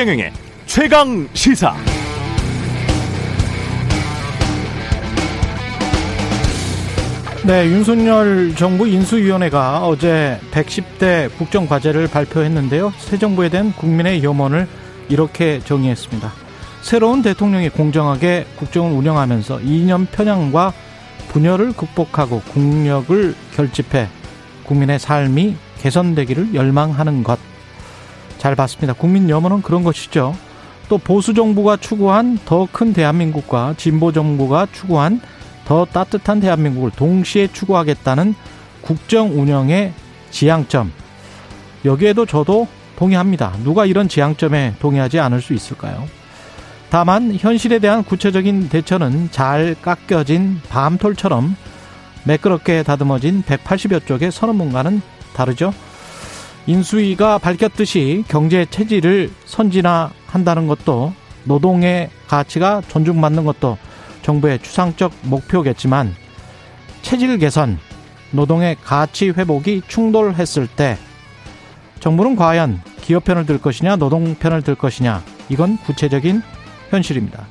최경영의 최강시사. 네, 윤석열 정부 인수위원회가 어제 110대 국정과제를 발표했는데요. 새 정부에 대한 국민의 염원을 이렇게 정의했습니다. 새로운 대통령이 공정하게 국정을 운영하면서 이념 편향과 분열을 극복하고 국력을 결집해 국민의 삶이 개선되기를 열망하는 것. 잘 봤습니다. 국민 염원은 그런 것이죠. 또 보수 정부가 추구한 더 큰 대한민국과 진보 정부가 추구한 더 따뜻한 대한민국을 동시에 추구하겠다는 국정 운영의 지향점. 여기에도 저도 동의합니다. 누가 이런 지향점에 동의하지 않을 수 있을까요? 다만 현실에 대한 구체적인 대처는 잘 깎여진 밤톨처럼 매끄럽게 다듬어진 180여 쪽의 선언문과는 다르죠. 인수위가 밝혔듯이 경제 체질을 선진화한다는 것도 노동의 가치가 존중받는 것도 정부의 추상적 목표겠지만 체질 개선, 노동의 가치 회복이 충돌했을 때 정부는 과연 기업 편을 들 것이냐 노동 편을 들 것이냐, 이건 구체적인 현실입니다.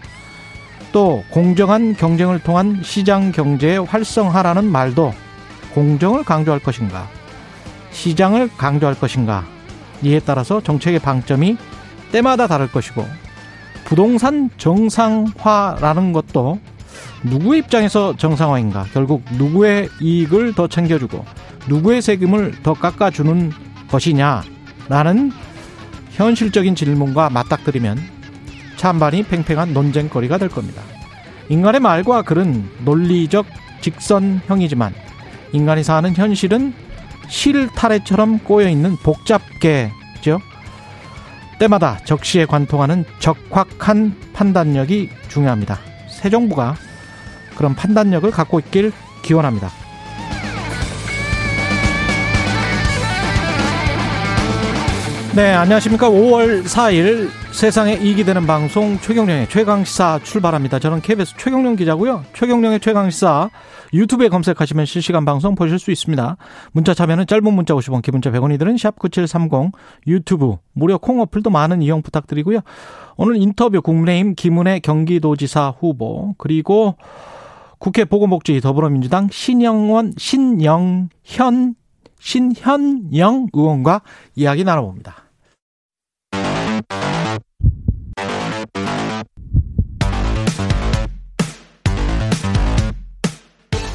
또 공정한 경쟁을 통한 시장 경제의 활성화라는 말도 공정을 강조할 것인가 시장을 강조할 것인가, 이에 따라서 정책의 방점이 때마다 다를 것이고, 부동산 정상화라는 것도 누구의 입장에서 정상화인가, 결국 누구의 이익을 더 챙겨주고 누구의 세금을 더 깎아주는 것이냐라는 현실적인 질문과 맞닥뜨리면 찬반이 팽팽한 논쟁거리가 될 겁니다. 인간의 말과 글은 논리적 직선형이지만 인간이 사는 현실은 실타래처럼 꼬여있는 복잡계죠. 때마다 적시에 관통하는 적확한 판단력이 중요합니다. 새 정부가 그런 판단력을 갖고 있길 기원합니다. 네, 안녕하십니까. 5월 4일 세상에 이익이 되는 방송 최경령의 최강시사 출발합니다. 저는 KBS 최경령 기자고요. 최경령의 최강시사 유튜브에 검색하시면 실시간 방송 보실 수 있습니다. 문자 참여는 짧은 문자 50원, 기본자 100원이 드는 샵9730 유튜브, 무료 콩 어플도 많은 이용 부탁드리고요. 오늘 인터뷰 국민의힘 김은혜 경기도지사 후보, 그리고 국회 보건복지 더불어민주당 신현영 의원과 이야기 나눠봅니다.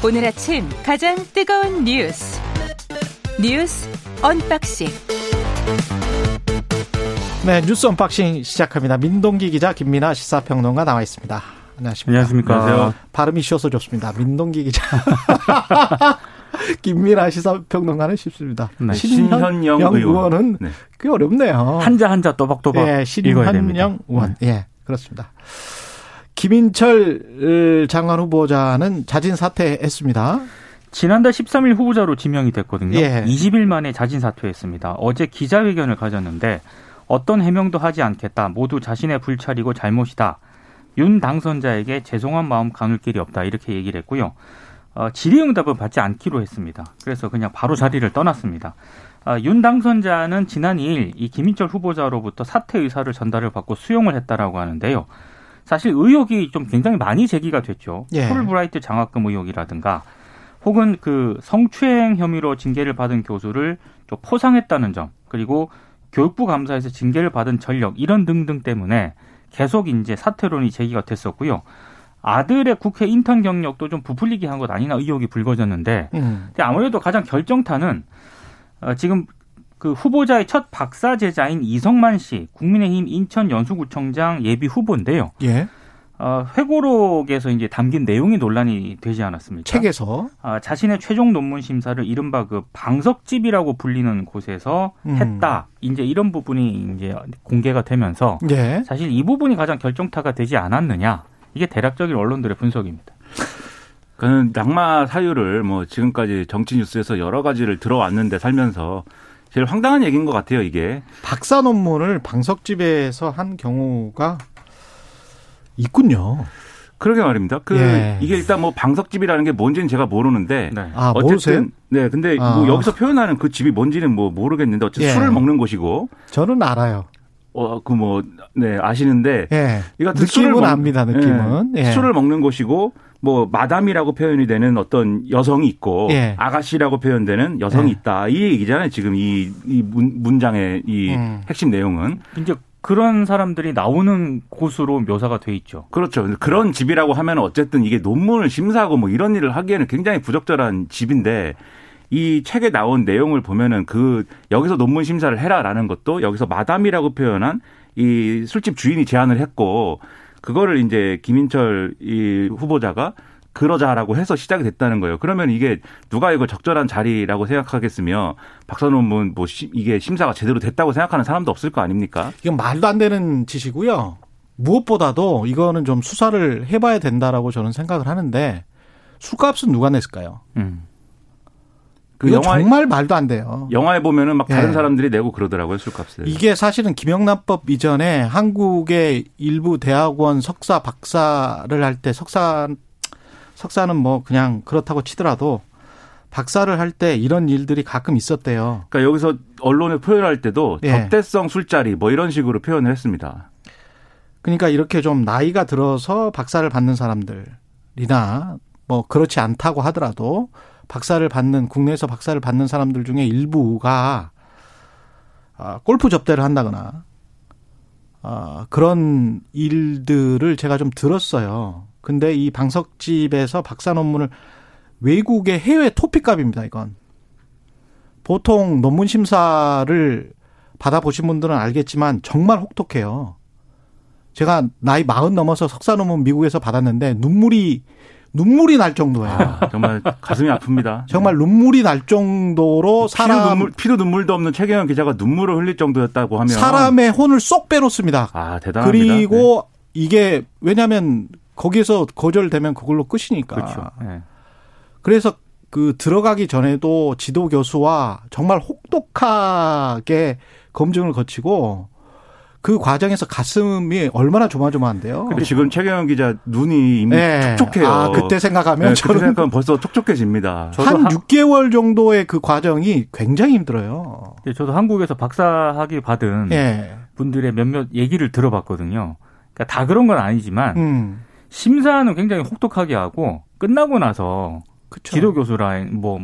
오늘 아침 가장 뜨거운 뉴스 언박싱. 네, 뉴스 언박싱 시작합니다. 민동기 기자, 김민아 시사평론가 나와 있습니다. 안녕하십니까? 안녕하십니까? 발음이 쉬워서 좋습니다. 민동기 기자. 김민아 시사평론가는 쉽습니다. 네, 신현영 의원은 네. 꽤 어렵네요. 한자 또박또박 예, 읽어야 됩니다. 신현영 의원. 네. 예, 그렇습니다. 김인철 장관 후보자는 자진 사퇴했습니다. 지난달 13일 후보자로 지명이 됐거든요. 예. 20일 만에 자진 사퇴했습니다. 어제 기자회견을 가졌는데 어떤 해명도 하지 않겠다. 모두 자신의 불찰이고 잘못이다. 윤 당선자에게 죄송한 마음 가눌 길이 없다. 이렇게 얘기를 했고요. 질의응답은 받지 않기로 했습니다. 그래서 그냥 바로 자리를 떠났습니다. 윤 당선자는 지난 2일 이 김인철 후보자로부터 사퇴 의사를 전달을 받고 수용을 했다라고 하는데요. 사실 의혹이 좀 굉장히 많이 제기가 됐죠. 예. 풀브라이트 장학금 의혹이라든가 혹은 그 성추행 혐의로 징계를 받은 교수를 좀 포상했다는 점, 그리고 교육부 감사에서 징계를 받은 전력, 이런 등등 때문에 계속 이제 사퇴론이 제기가 됐었고요. 아들의 국회 인턴 경력도 좀 부풀리게 한 것 아니나 의혹이 불거졌는데 근데 아무래도 가장 결정타는 지금 그 후보자의 첫 박사 제자인 이성만 씨, 국민의힘 인천 연수구청장 예비 후보인데요. 예. 회고록에서 이제 담긴 내용이 논란이 되지 않았습니까? 책에서 자신의 최종 논문 심사를 이른바 그 방석집이라고 불리는 곳에서 했다. 이제 이런 부분이 이제 공개가 되면서 예. 사실 이 부분이 가장 결정타가 되지 않았느냐. 이게 대략적인 언론들의 분석입니다. 그는 낙마 사유를 뭐 지금까지 정치 뉴스에서 여러 가지를 들어왔는데 살면서 제일 황당한 얘기인 것 같아요, 이게. 박사 논문을 방석집에서 한 경우가 있군요. 그러게 말입니다. 예. 이게 일단 뭐 방석집이라는 게 뭔지는 제가 모르는데. 네. 아, 어쨌든. 모르세요? 네, 근데 뭐 여기서 표현하는 그 집이 뭔지는 뭐 모르겠는데 어쨌든 예. 술을 먹는 곳이고. 저는 알아요. 네, 아시는데. 예. 느낌은 압니다, 느낌은. 예. 술을 먹는 곳이고, 뭐, 마담이라고 표현이 되는 어떤 여성이 있고, 예. 아가씨라고 표현되는 여성이 예. 있다. 이 얘기잖아요, 지금 이 문장의 이 핵심 내용은. 이제 그런 사람들이 나오는 곳으로 묘사가 돼 있죠. 그렇죠. 그런 집이라고 하면 어쨌든 이게 논문을 심사하고 뭐 이런 일을 하기에는 굉장히 부적절한 집인데, 이 책에 나온 내용을 보면은 그 여기서 논문 심사를 해라라는 것도 여기서 마담이라고 표현한 이 술집 주인이 제안을 했고 그거를 이제 김인철 이 후보자가 그러자라고 해서 시작이 됐다는 거예요. 그러면 이게 누가 이걸 적절한 자리라고 생각하겠으며 박사 논문 뭐 이게 심사가 제대로 됐다고 생각하는 사람도 없을 거 아닙니까? 이건 말도 안 되는 짓이고요. 무엇보다도 이거는 좀 수사를 해봐야 된다라고 저는 생각을 하는데 술값은 누가 냈을까요? 그 영화 정말 말도 안 돼요. 영화에 보면은 막 다른 예. 사람들이 내고 그러더라고요, 술값을. 이게 사실은 김영란법 이전에 한국의 일부 대학원 석사 박사를 할 때 석사는 뭐 그냥 그렇다고 치더라도 박사를 할 때 이런 일들이 가끔 있었대요. 그러니까 여기서 언론에 표현할 때도 예. 접대성 술자리 뭐 이런 식으로 표현을 했습니다. 그러니까 이렇게 좀 나이가 들어서 박사를 받는 사람들이나 뭐 그렇지 않다고 하더라도 박사를 받는 국내에서 박사를 받는 사람들 중에 일부가 골프 접대를 한다거나 그런 일들을 제가 좀 들었어요. 근데 이 방석집에서 박사 논문을 외국의 해외 토픽값입니다. 이건 보통 논문 심사를 받아보신 분들은 알겠지만 정말 혹독해요. 제가 나이 40 넘어서 석사 논문 미국에서 받았는데 눈물이 날 정도예요. 아, 정말 가슴이 아픕니다. 정말 눈물이 날 정도로 피도 눈물도 없는 최경영 기자가 눈물을 흘릴 정도였다고 하면 사람의 혼을 쏙 빼놓습니다. 아, 대단합니다. 그리고 네. 이게 왜냐하면 거기에서 거절되면 그걸로 끝이니까. 그렇죠. 네. 그래서 그 들어가기 전에도 지도 교수와 정말 혹독하게 검증을 거치고 그 과정에서 가슴이 얼마나 조마조마한데요. 근데 지금 최경영 기자 눈이 이미 네. 촉촉해요. 아, 그때 생각하면. 네, 그때 생각하면 벌써 촉촉해집니다. 한 6개월 정도의 그 과정이 굉장히 힘들어요. 네, 저도 한국에서 박사학위 받은 네. 분들의 몇몇 얘기를 들어봤거든요. 그러니까 다 그런 건 아니지만 심사는 굉장히 혹독하게 하고 끝나고 나서 그쵸. 지도 교수랑 뭐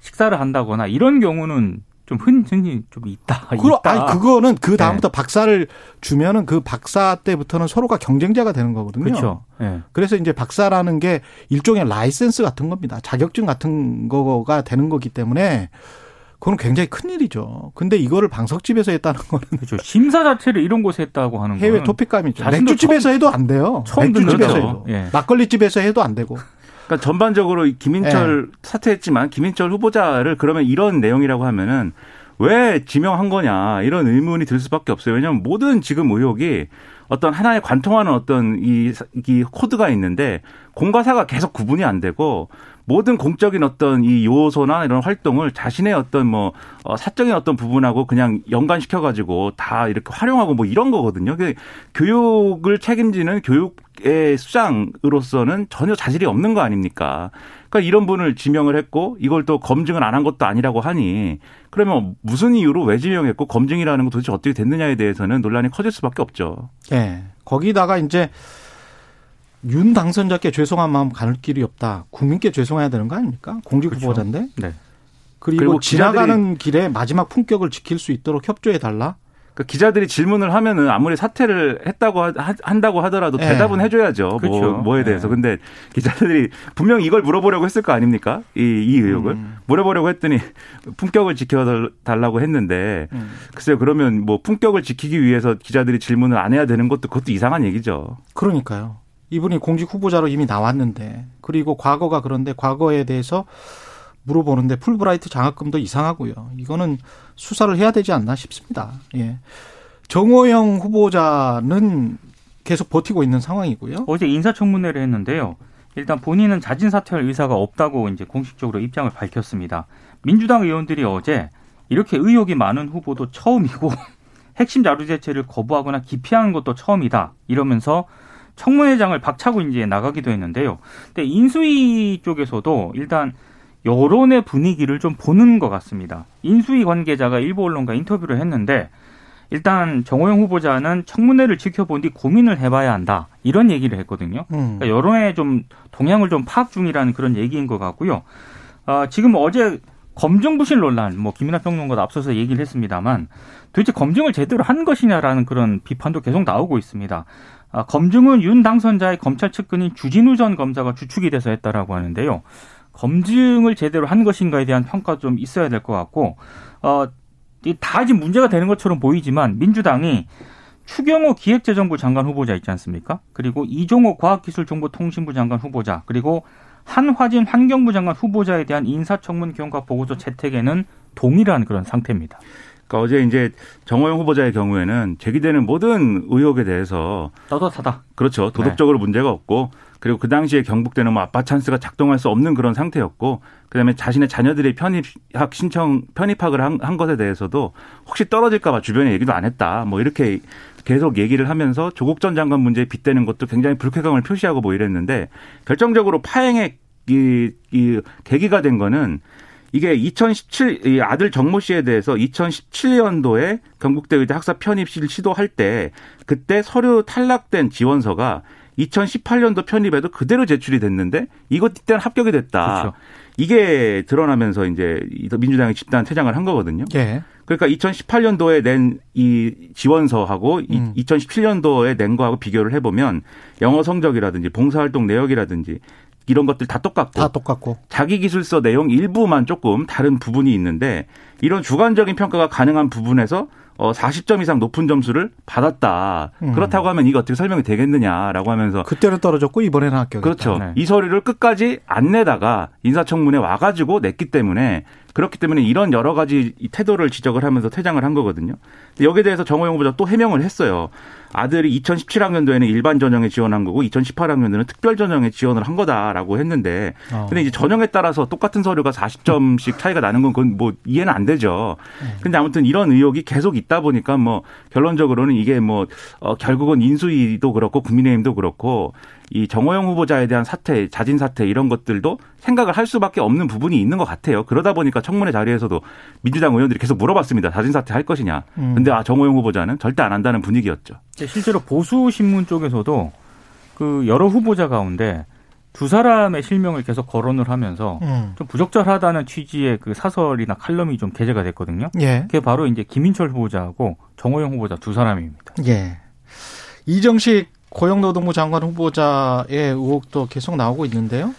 식사를 한다거나 이런 경우는 좀 흔히 좀 있다. 아니 그거는 그 다음부터 네. 박사를 주면은 그 박사 때부터는 서로가 경쟁자가 되는 거거든요. 그렇죠. 네. 그래서 이제 박사라는 게 일종의 라이센스 같은 겁니다. 자격증 같은 거가 되는 거기 때문에 그건 굉장히 큰 일이죠. 근데 이이거를 방석집에서 했다는 거는 그렇죠. 심사 자체를 이런 곳에 했다고 하는 거예요. 해외 토픽감이죠. 맥주집에서 해도 안 돼요. 처음 맥주집에서 해도. 예. 막걸리집에서 해도 안 되고. 그러니까 전반적으로 김인철 예. 사퇴했지만 김인철 후보자를 그러면 이런 내용이라고 하면은 왜 지명한 거냐 이런 의문이 들 수밖에 없어요. 왜냐하면 모든 지금 의혹이 어떤 하나의 관통하는 어떤 이 코드가 있는데 공과 사가 계속 구분이 안 되고 모든 공적인 어떤 이 요소나 이런 활동을 자신의 어떤 뭐 사적인 어떤 부분하고 그냥 연관시켜가지고 다 이렇게 활용하고 뭐 이런 거거든요. 교육을 책임지는 교육의 수장으로서는 전혀 자질이 없는 거 아닙니까? 그러니까 이런 분을 지명을 했고 이걸 또 검증을 안 한 것도 아니라고 하니 그러면 무슨 이유로 왜 지명했고 검증이라는 거 도대체 어떻게 됐느냐에 대해서는 논란이 커질 수밖에 없죠. 네. 거기다가 이제 윤 당선자께 죄송한 마음 가눌 길이 없다. 국민께 죄송해야 되는 거 아닙니까? 공직 그렇죠. 후보자인데. 네. 그리고 지나가는 길에 마지막 품격을 지킬 수 있도록 협조해달라. 그러니까 기자들이 질문을 하면은 아무리 사퇴를 한다고 하더라도 네. 대답은 해줘야죠. 그렇죠. 뭐에 대해서. 네. 근데 기자들이 분명히 이걸 물어보려고 했을 거 아닙니까? 이 의혹을. 물어보려고 했더니 품격을 지켜달라고 했는데 글쎄요. 그러면 뭐 품격을 지키기 위해서 기자들이 질문을 안 해야 되는 것도 그것도 이상한 얘기죠. 그러니까요. 이분이 공직 후보자로 이미 나왔는데 그리고 과거가 그런데 과거에 대해서 물어보는데 풀브라이트 장학금도 이상하고요. 이거는 수사를 해야 되지 않나 싶습니다. 예. 정호영 후보자는 계속 버티고 있는 상황이고요. 어제 인사청문회를 했는데요. 일단 본인은 자진 사퇴할 의사가 없다고 이제 공식적으로 입장을 밝혔습니다. 민주당 의원들이 어제 이렇게 의혹이 많은 후보도 처음이고 핵심 자료 제체를 거부하거나 기피하는 것도 처음이다 이러면서 청문회장을 박차고 이제 나가기도 했는데요. 근데 인수위 쪽에서도 일단 여론의 분위기를 좀 보는 것 같습니다. 인수위 관계자가 일부 언론과 인터뷰를 했는데 일단 정호영 후보자는 청문회를 지켜본 뒤 고민을 해봐야 한다. 이런 얘기를 했거든요. 그러니까 여론의 좀 동향을 좀 파악 중이라는 그런 얘기인 것 같고요. 지금 어제 검증부실 논란, 김민아 평론가도 앞서서 얘기를 했습니다만 도대체 검증을 제대로 한 것이냐라는 그런 비판도 계속 나오고 있습니다. 검증은 윤 당선자의 검찰 측근인 주진우 전 검사가 주축이 돼서 했다라고 하는데요. 검증을 제대로 한 것인가에 대한 평가도 좀 있어야 될 것 같고 다 지금 문제가 되는 것처럼 보이지만 민주당이 추경호 기획재정부 장관 후보자 있지 않습니까? 그리고 이종호 과학기술정보통신부 장관 후보자 그리고 한화진 환경부 장관 후보자에 대한 인사청문 경과 보고서 채택에는 동일한 그런 상태입니다. 그러니까 어제 이제 정호영 후보자의 경우에는 제기되는 모든 의혹에 대해서 떳떳하다. 그렇죠. 도덕적으로 문제가 없고 그리고 그 당시에 경북대는 아빠 찬스가 작동할 수 없는 그런 상태였고 그다음에 자신의 자녀들이 편입학을 한 것에 대해서도 혹시 떨어질까 봐 주변에 얘기도 안 했다. 이렇게 계속 얘기를 하면서 조국 전 장관 문제에 빗대는 것도 굉장히 불쾌감을 표시하고 이랬는데 결정적으로 파행의 이 계기가 된 거는 이게 2017 아들 정모 씨에 대해서 2017년도에 경북대 의대 학사 편입을 시도할 때 그때 서류 탈락된 지원서가 2018년도 편입에도 그대로 제출이 됐는데 이것 때는 합격이 됐다. 그렇죠. 이게 드러나면서 이제 민주당이 집단 퇴장을 한 거거든요. 예. 그러니까 2018년도에 낸 이 지원서하고 2017년도에 낸 거하고 비교를 해보면 영어 성적이라든지 봉사활동 내역이라든지 이런 것들 다 똑같고 자기 기술서 내용 일부만 조금 다른 부분이 있는데 이런 주관적인 평가가 가능한 부분에서 40점 이상 높은 점수를 받았다. 그렇다고 하면 이거 어떻게 설명이 되겠느냐라고 하면서 그때는 떨어졌고 이번에는 합격했다. 그렇죠. 네. 이 서류를 끝까지 안 내다가 인사청문회 와가지고 냈기 때문에 그렇기 때문에 이런 여러 가지 태도를 지적을 하면서 퇴장을 한 거거든요. 여기에 대해서 정호영 후보자가 또 해명을 했어요. 아들이 2017학년도에는 일반 전형에 지원한 거고 2018학년도에는 특별 전형에 지원을 한 거다라고 했는데 근데 이제 전형에 따라서 똑같은 서류가 40점씩 차이가 나는 건 그건 이해는 안 되죠. 근데 아무튼 이런 의혹이 계속 있다 보니까 결론적으로는 이게 결국은 인수위도 그렇고 국민의힘도 그렇고 이 정호영 후보자에 대한 사퇴, 자진 사퇴 이런 것들도 생각을 할 수밖에 없는 부분이 있는 것 같아요. 그러다 보니까 청문회 자리에서도 민주당 의원들이 계속 물어봤습니다. 자진 사퇴 할 것이냐. 근데 정호영 후보자는 절대 안 한다는 분위기였죠. 실제로 보수 신문 쪽에서도 그 여러 후보자 가운데 두 사람의 실명을 계속 거론을 하면서 좀 부적절하다는 취지의 그 사설이나 칼럼이 좀 게재가 됐거든요. 예. 그게 바로 이제 김인철 후보자하고 정호영 후보자 두 사람입니다. 예. 이정식 고용노동부 장관 후보자의 의혹도 계속 나오고 있는데요.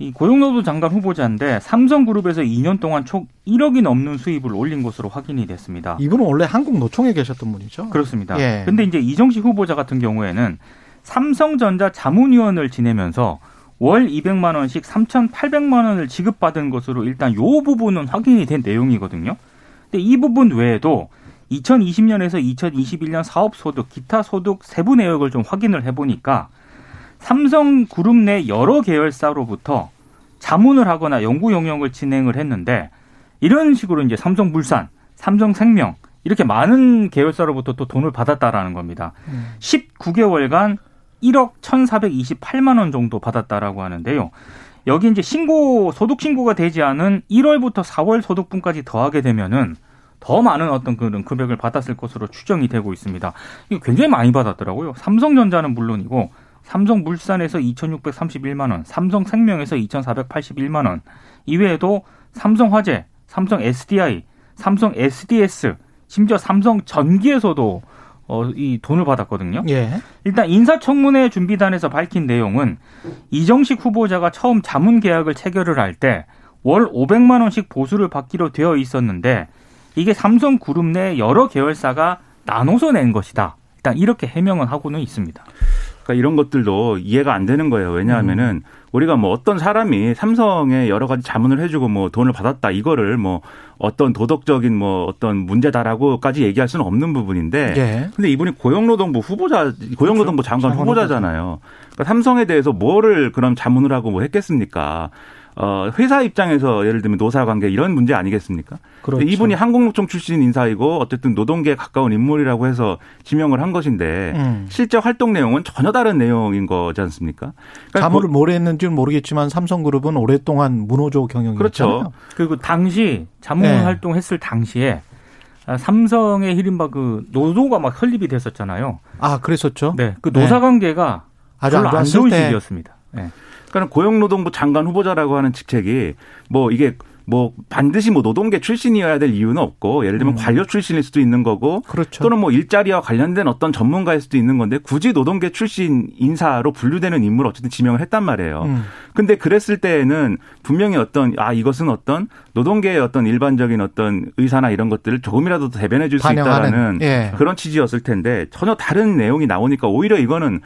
이 고용노동부 장관 후보자인데 삼성그룹에서 2년 동안 총 1억이 넘는 수입을 올린 것으로 확인이 됐습니다. 이분은 원래 한국노총에 계셨던 분이죠. 그렇습니다. 그런데 이제 이정식 후보자 같은 경우에는 삼성전자 자문위원을 지내면서 월 200만 원씩 3,800만 원을 지급받은 것으로 일단 이 부분은 확인이 된 내용이거든요. 근데 이 부분 외에도 2020년에서 2021년 사업소득, 기타소득 세부 내역을 좀 확인을 해보니까 삼성그룹 내 여러 계열사로부터 자문을 하거나 연구 영역을 진행을 했는데 이런 식으로 이제 삼성물산, 삼성생명 이렇게 많은 계열사로부터 또 돈을 받았다라는 겁니다. 19개월간 1억 1,428만 원 정도 받았다라고 하는데요. 여기 이제 소득 신고가 되지 않은 1월부터 4월 소득분까지 더하게 되면은 더 많은 어떤 그런 금액을 받았을 것으로 추정이 되고 있습니다. 이거 굉장히 많이 받았더라고요. 삼성전자는 물론이고 삼성물산에서 2,631만 원, 삼성생명에서 2,481만 원 이외에도 삼성화재, 삼성SDI, 삼성SDS, 심지어 삼성전기에서도 이 돈을 받았거든요. 예. 일단 인사청문회 준비단에서 밝힌 내용은 이정식 후보자가 처음 자문 계약을 체결을 할 때 월 500만 원씩 보수를 받기로 되어 있었는데 이게 삼성그룹 내 여러 계열사가 나눠서 낸 것이다. 일단 이렇게 해명은 하고는 있습니다. 그러니까 이런 것들도 이해가 안 되는 거예요. 왜냐하면은 우리가 어떤 사람이 삼성에 여러 가지 자문을 해주고 돈을 받았다 이거를 어떤 도덕적인 어떤 문제다라고까지 얘기할 수는 없는 부분인데, 예. 근데 이분이 고용노동부 후보자, 고용노동부 장관 후보자잖아요. 그러니까 삼성에 대해서 뭐를 그럼 자문을 하고 했겠습니까? 회사 입장에서 예를 들면 노사관계 이런 문제 아니겠습니까? 그렇죠. 이분이 한국노총 출신 인사이고 어쨌든 노동계에 가까운 인물이라고 해서 지명을 한 것인데 실제 활동 내용은 전혀 다른 내용인 거지 않습니까? 그러니까 자문을 뭘 했는지는 모르겠지만 삼성그룹은 오랫동안 문호조 경영이었잖아요. 그렇죠. 그리고 당시 자문 활동했을 당시에 삼성의 히림바 그 노조가 막 설립이 됐었잖아요. 아, 그랬었죠. 네, 그 노사 관계가 네. 별로 안 좋은 시기였습니다. 네. 그러니까 고용노동부 장관 후보자라고 하는 직책이 뭐 이게 뭐 반드시 뭐 노동계 출신이어야 될 이유는 없고 예를 들면 관료 출신일 수도 있는 거고 그렇죠. 또는 뭐 일자리와 관련된 어떤 전문가일 수도 있는 건데 굳이 노동계 출신 인사로 분류되는 인물을 어쨌든 지명을 했단 말이에요. 근데 그랬을 때에는 분명히 어떤 아 이것은 어떤 노동계의 어떤 일반적인 어떤 의사나 이런 것들을 조금이라도 대변해 줄 수 있다라는 예. 그런 취지였을 텐데 전혀 다른 내용이 나오니까 오히려 이거는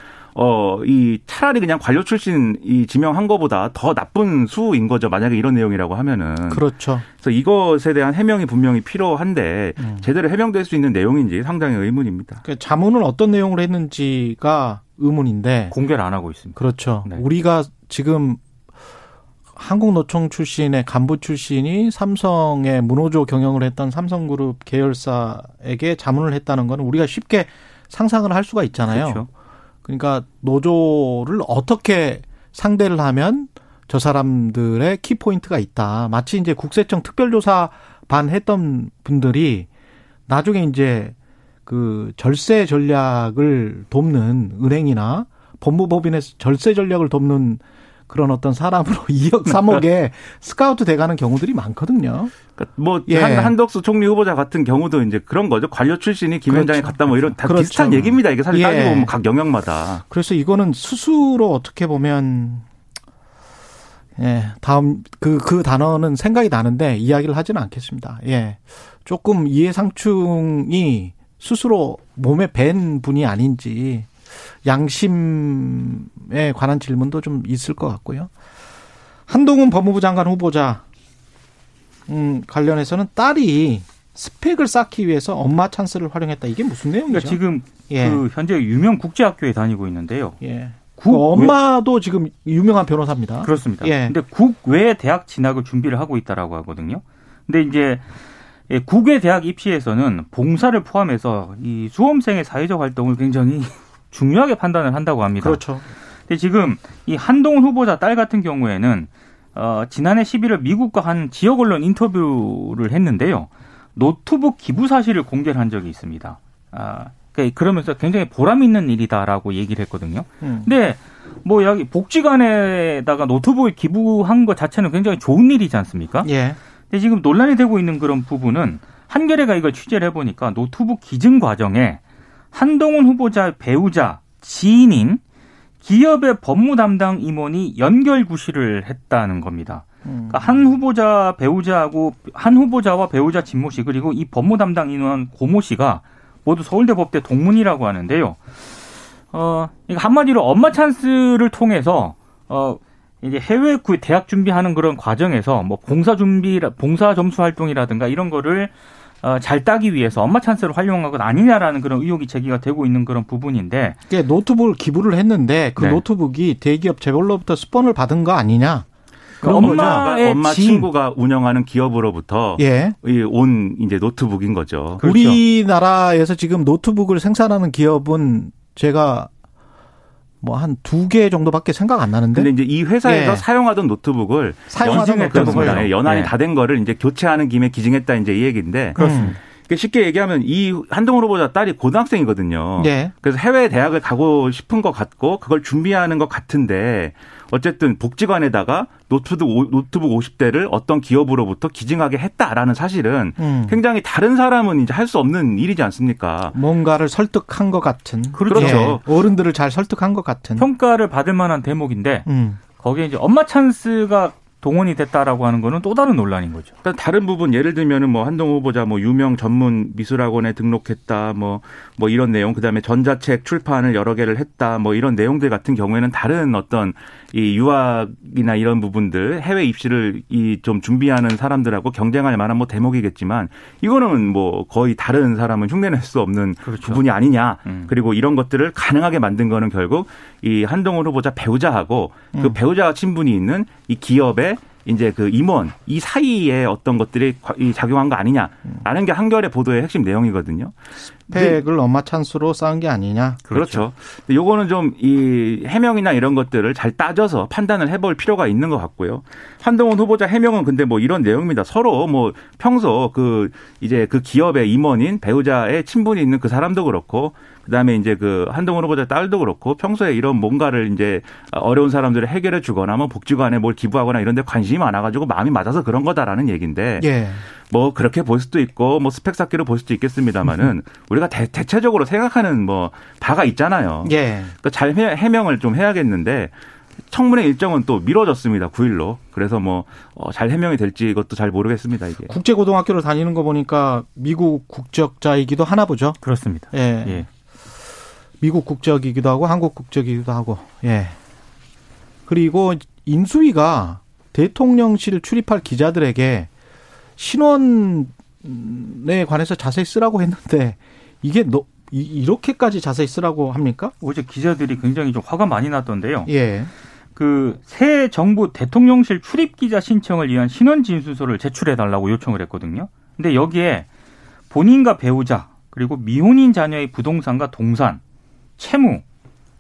이 차라리 그냥 관료 출신 이 지명한 거보다 더 나쁜 수인 거죠. 만약에 이런 내용이라고 하면은. 그렇죠. 그래서 이것에 대한 해명이 분명히 필요한데 제대로 해명될 수 있는 내용인지 상당히 의문입니다. 그러니까 자문은 어떤 내용으로 했는지가 의문인데. 공개를 안 하고 있습니다. 그렇죠. 네. 우리가 지금 한국노총 출신의 간부 출신이 삼성의 무노조 경영을 했던 삼성그룹 계열사에게 자문을 했다는 건 우리가 쉽게 상상을 할 수가 있잖아요. 그렇죠. 그러니까 노조를 어떻게 상대를 하면 저 사람들의 키포인트가 있다. 마치 이제 국세청 특별조사반 했던 분들이 나중에 이제 그 절세 전략을 돕는 은행이나 법무법인의 절세 전략을 돕는 그런 어떤 사람으로 2억 3억에 스카우트 돼가는 경우들이 많거든요. 그러니까 뭐 예. 한덕수 총리 후보자 같은 경우도 이제 그런 거죠. 관료 출신이 김 위원장이 그렇죠. 갔다 뭐 이런 다 그렇죠. 비슷한 얘기입니다. 이게 사실 예. 따지고 보면 각 영역마다. 그래서 이거는 스스로 어떻게 보면 예 다음 그 단어는 생각이 나는데 이야기를 하지는 않겠습니다. 예 조금 이해상충이 스스로 몸에 밴 분이 아닌지. 양심에 관한 질문도 좀 있을 것 같고요. 한동훈 법무부 장관 후보자 관련해서는 딸이 스펙을 쌓기 위해서 엄마 찬스를 활용했다. 이게 무슨 내용이죠? 그러니까 지금 예. 그 현재 유명 국제학교에 다니고 있는데요. 예. 그 엄마도 지금 유명한 변호사입니다. 그렇습니다. 그런데 예. 국외 대학 진학을 준비를 하고 있다라고 하거든요. 근데 이제 국외 대학 입시에서는 봉사를 포함해서 이 수험생의 사회적 활동을 굉장히 중요하게 판단을 한다고 합니다. 그렇죠. 근데 지금 이 한동훈 후보자 딸 같은 경우에는 지난해 11월 미국과 한 지역 언론 인터뷰를 했는데요. 노트북 기부 사실을 공개를 한 적이 있습니다. 그러면서 굉장히 보람 있는 일이다라고 얘기를 했거든요. 근데 뭐 여기 복지관에다가 노트북을 기부한 것 자체는 굉장히 좋은 일이지 않습니까? 예. 근데 지금 논란이 되고 있는 그런 부분은 한겨레가 이걸 취재를 해보니까 노트북 기증 과정에 한동훈 후보자의 배우자, 지인인 기업의 법무 담당 임원이 연결구시를 했다는 겁니다. 그러니까 한 후보자와 배우자 진모 씨 그리고 이 법무 담당 임원 고모 씨가 모두 서울대 법대 동문이라고 하는데요. 그러니까 한마디로 엄마 찬스를 통해서 이제 해외 대학 준비하는 그런 과정에서 뭐 봉사 점수 활동이라든가 이런 거를 잘 따기 위해서 엄마 찬스를 활용한 것 아니냐라는 그런 의혹이 제기가 되고 있는 그런 부분인데. 네, 노트북을 기부를 했는데 그 네. 노트북이 대기업 재벌로부터 스폰을 받은 거 아니냐. 그런 거죠. 엄마 친구가 운영하는 기업으로부터 예. 온 이제 노트북인 거죠. 그렇죠. 우리나라에서 지금 노트북을 생산하는 기업은 제가 뭐 한 2개 정도밖에 생각 안 나는데. 근데 이제 이 회사에서 예. 사용하던 노트북을 연승했던 겁니다. 연한이 예. 다 된 거를 이제 교체하는 김에 기증했다 이제 이 얘기인데. 그렇습니다. 그러니까 쉽게 얘기하면 이 한동훈 후보자 딸이 고등학생이거든요. 예. 그래서 해외 대학을 가고 싶은 것 같고 그걸 준비하는 것 같은데 어쨌든 복지관에다가 노트북 50대를 어떤 기업으로부터 기증하게 했다라는 사실은 굉장히 다른 사람은 이제 할 수 없는 일이지 않습니까? 뭔가를 설득한 것 같은. 그렇죠. 예. 어른들을 잘 설득한 것 같은. 평가를 받을 만한 대목인데 거기에 이제 엄마 찬스가 동원이 됐다라고 하는 거는 또 다른 논란인 거죠. 일단 다른 부분 예를 들면은 뭐 한동훈 후보자 뭐 유명 전문 미술학원에 등록했다 뭐 이런 내용 그다음에 전자책 출판을 여러 개를 했다 뭐 이런 내용들 같은 경우에는 다른 어떤 이 유학이나 이런 부분들 해외 입시를 이 좀 준비하는 사람들하고 경쟁할 만한 뭐 대목이겠지만 이거는 뭐 거의 다른 사람은 흉내낼 수 없는 그렇죠. 부분이 아니냐. 그리고 이런 것들을 가능하게 만든 거는 결국 이 한동훈 후보자 배우자하고 그 배우자 친분이 있는 이 기업의 이제 그 임원 이 사이에 어떤 것들이 작용한 거 아니냐라는 게 한겨레 보도의 핵심 내용이거든요. 팩을 엄마 찬스로 쌓은 게 아니냐. 그렇죠. 요거는 좀 이 해명이나 이런 것들을 잘 따져서 판단을 해볼 필요가 있는 것 같고요. 한동훈 후보자 해명은 근데 뭐 이런 내용입니다. 서로 뭐 평소 그 기업의 임원인 배우자의 친분이 있는 그 사람도 그렇고 그다음에 이제 그 한동훈 후보자 딸도 그렇고 평소에 이런 뭔가를 이제 어려운 사람들을 해결해 주거나 뭐 복지관에 뭘 기부하거나 이런 데 관심이 많아 가지고 마음이 맞아서 그런 거다라는 얘기인데 예. 뭐 그렇게 볼 수도 있고 뭐 스펙 쌓기로 볼 수도 있겠습니다만은 우리가 대체적으로 생각하는 뭐 바가 있잖아요. 예. 그러니까 잘 해명을 좀 해야겠는데 청문회 일정은 또 미뤄졌습니다. 9일로. 그래서 뭐 잘 해명이 될지 이것도 잘 모르겠습니다. 이게 국제고등학교를 다니는 거 보니까 미국 국적자이기도 하나 보죠. 그렇습니다. 예. 예. 미국 국적이기도 하고 한국 국적이기도 하고. 예. 그리고 인수위가 대통령실 출입할 기자들에게 신원에 관해서 자세히 쓰라고 했는데 이게 이렇게까지 자세히 쓰라고 합니까? 어제 기자들이 굉장히 좀 화가 많이 났던데요. 예. 그 새 정부 대통령실 출입 기자 신청을 위한 신원 진술서를 제출해 달라고 요청을 했거든요. 근데 여기에 본인과 배우자 그리고 미혼인 자녀의 부동산과 동산, 채무,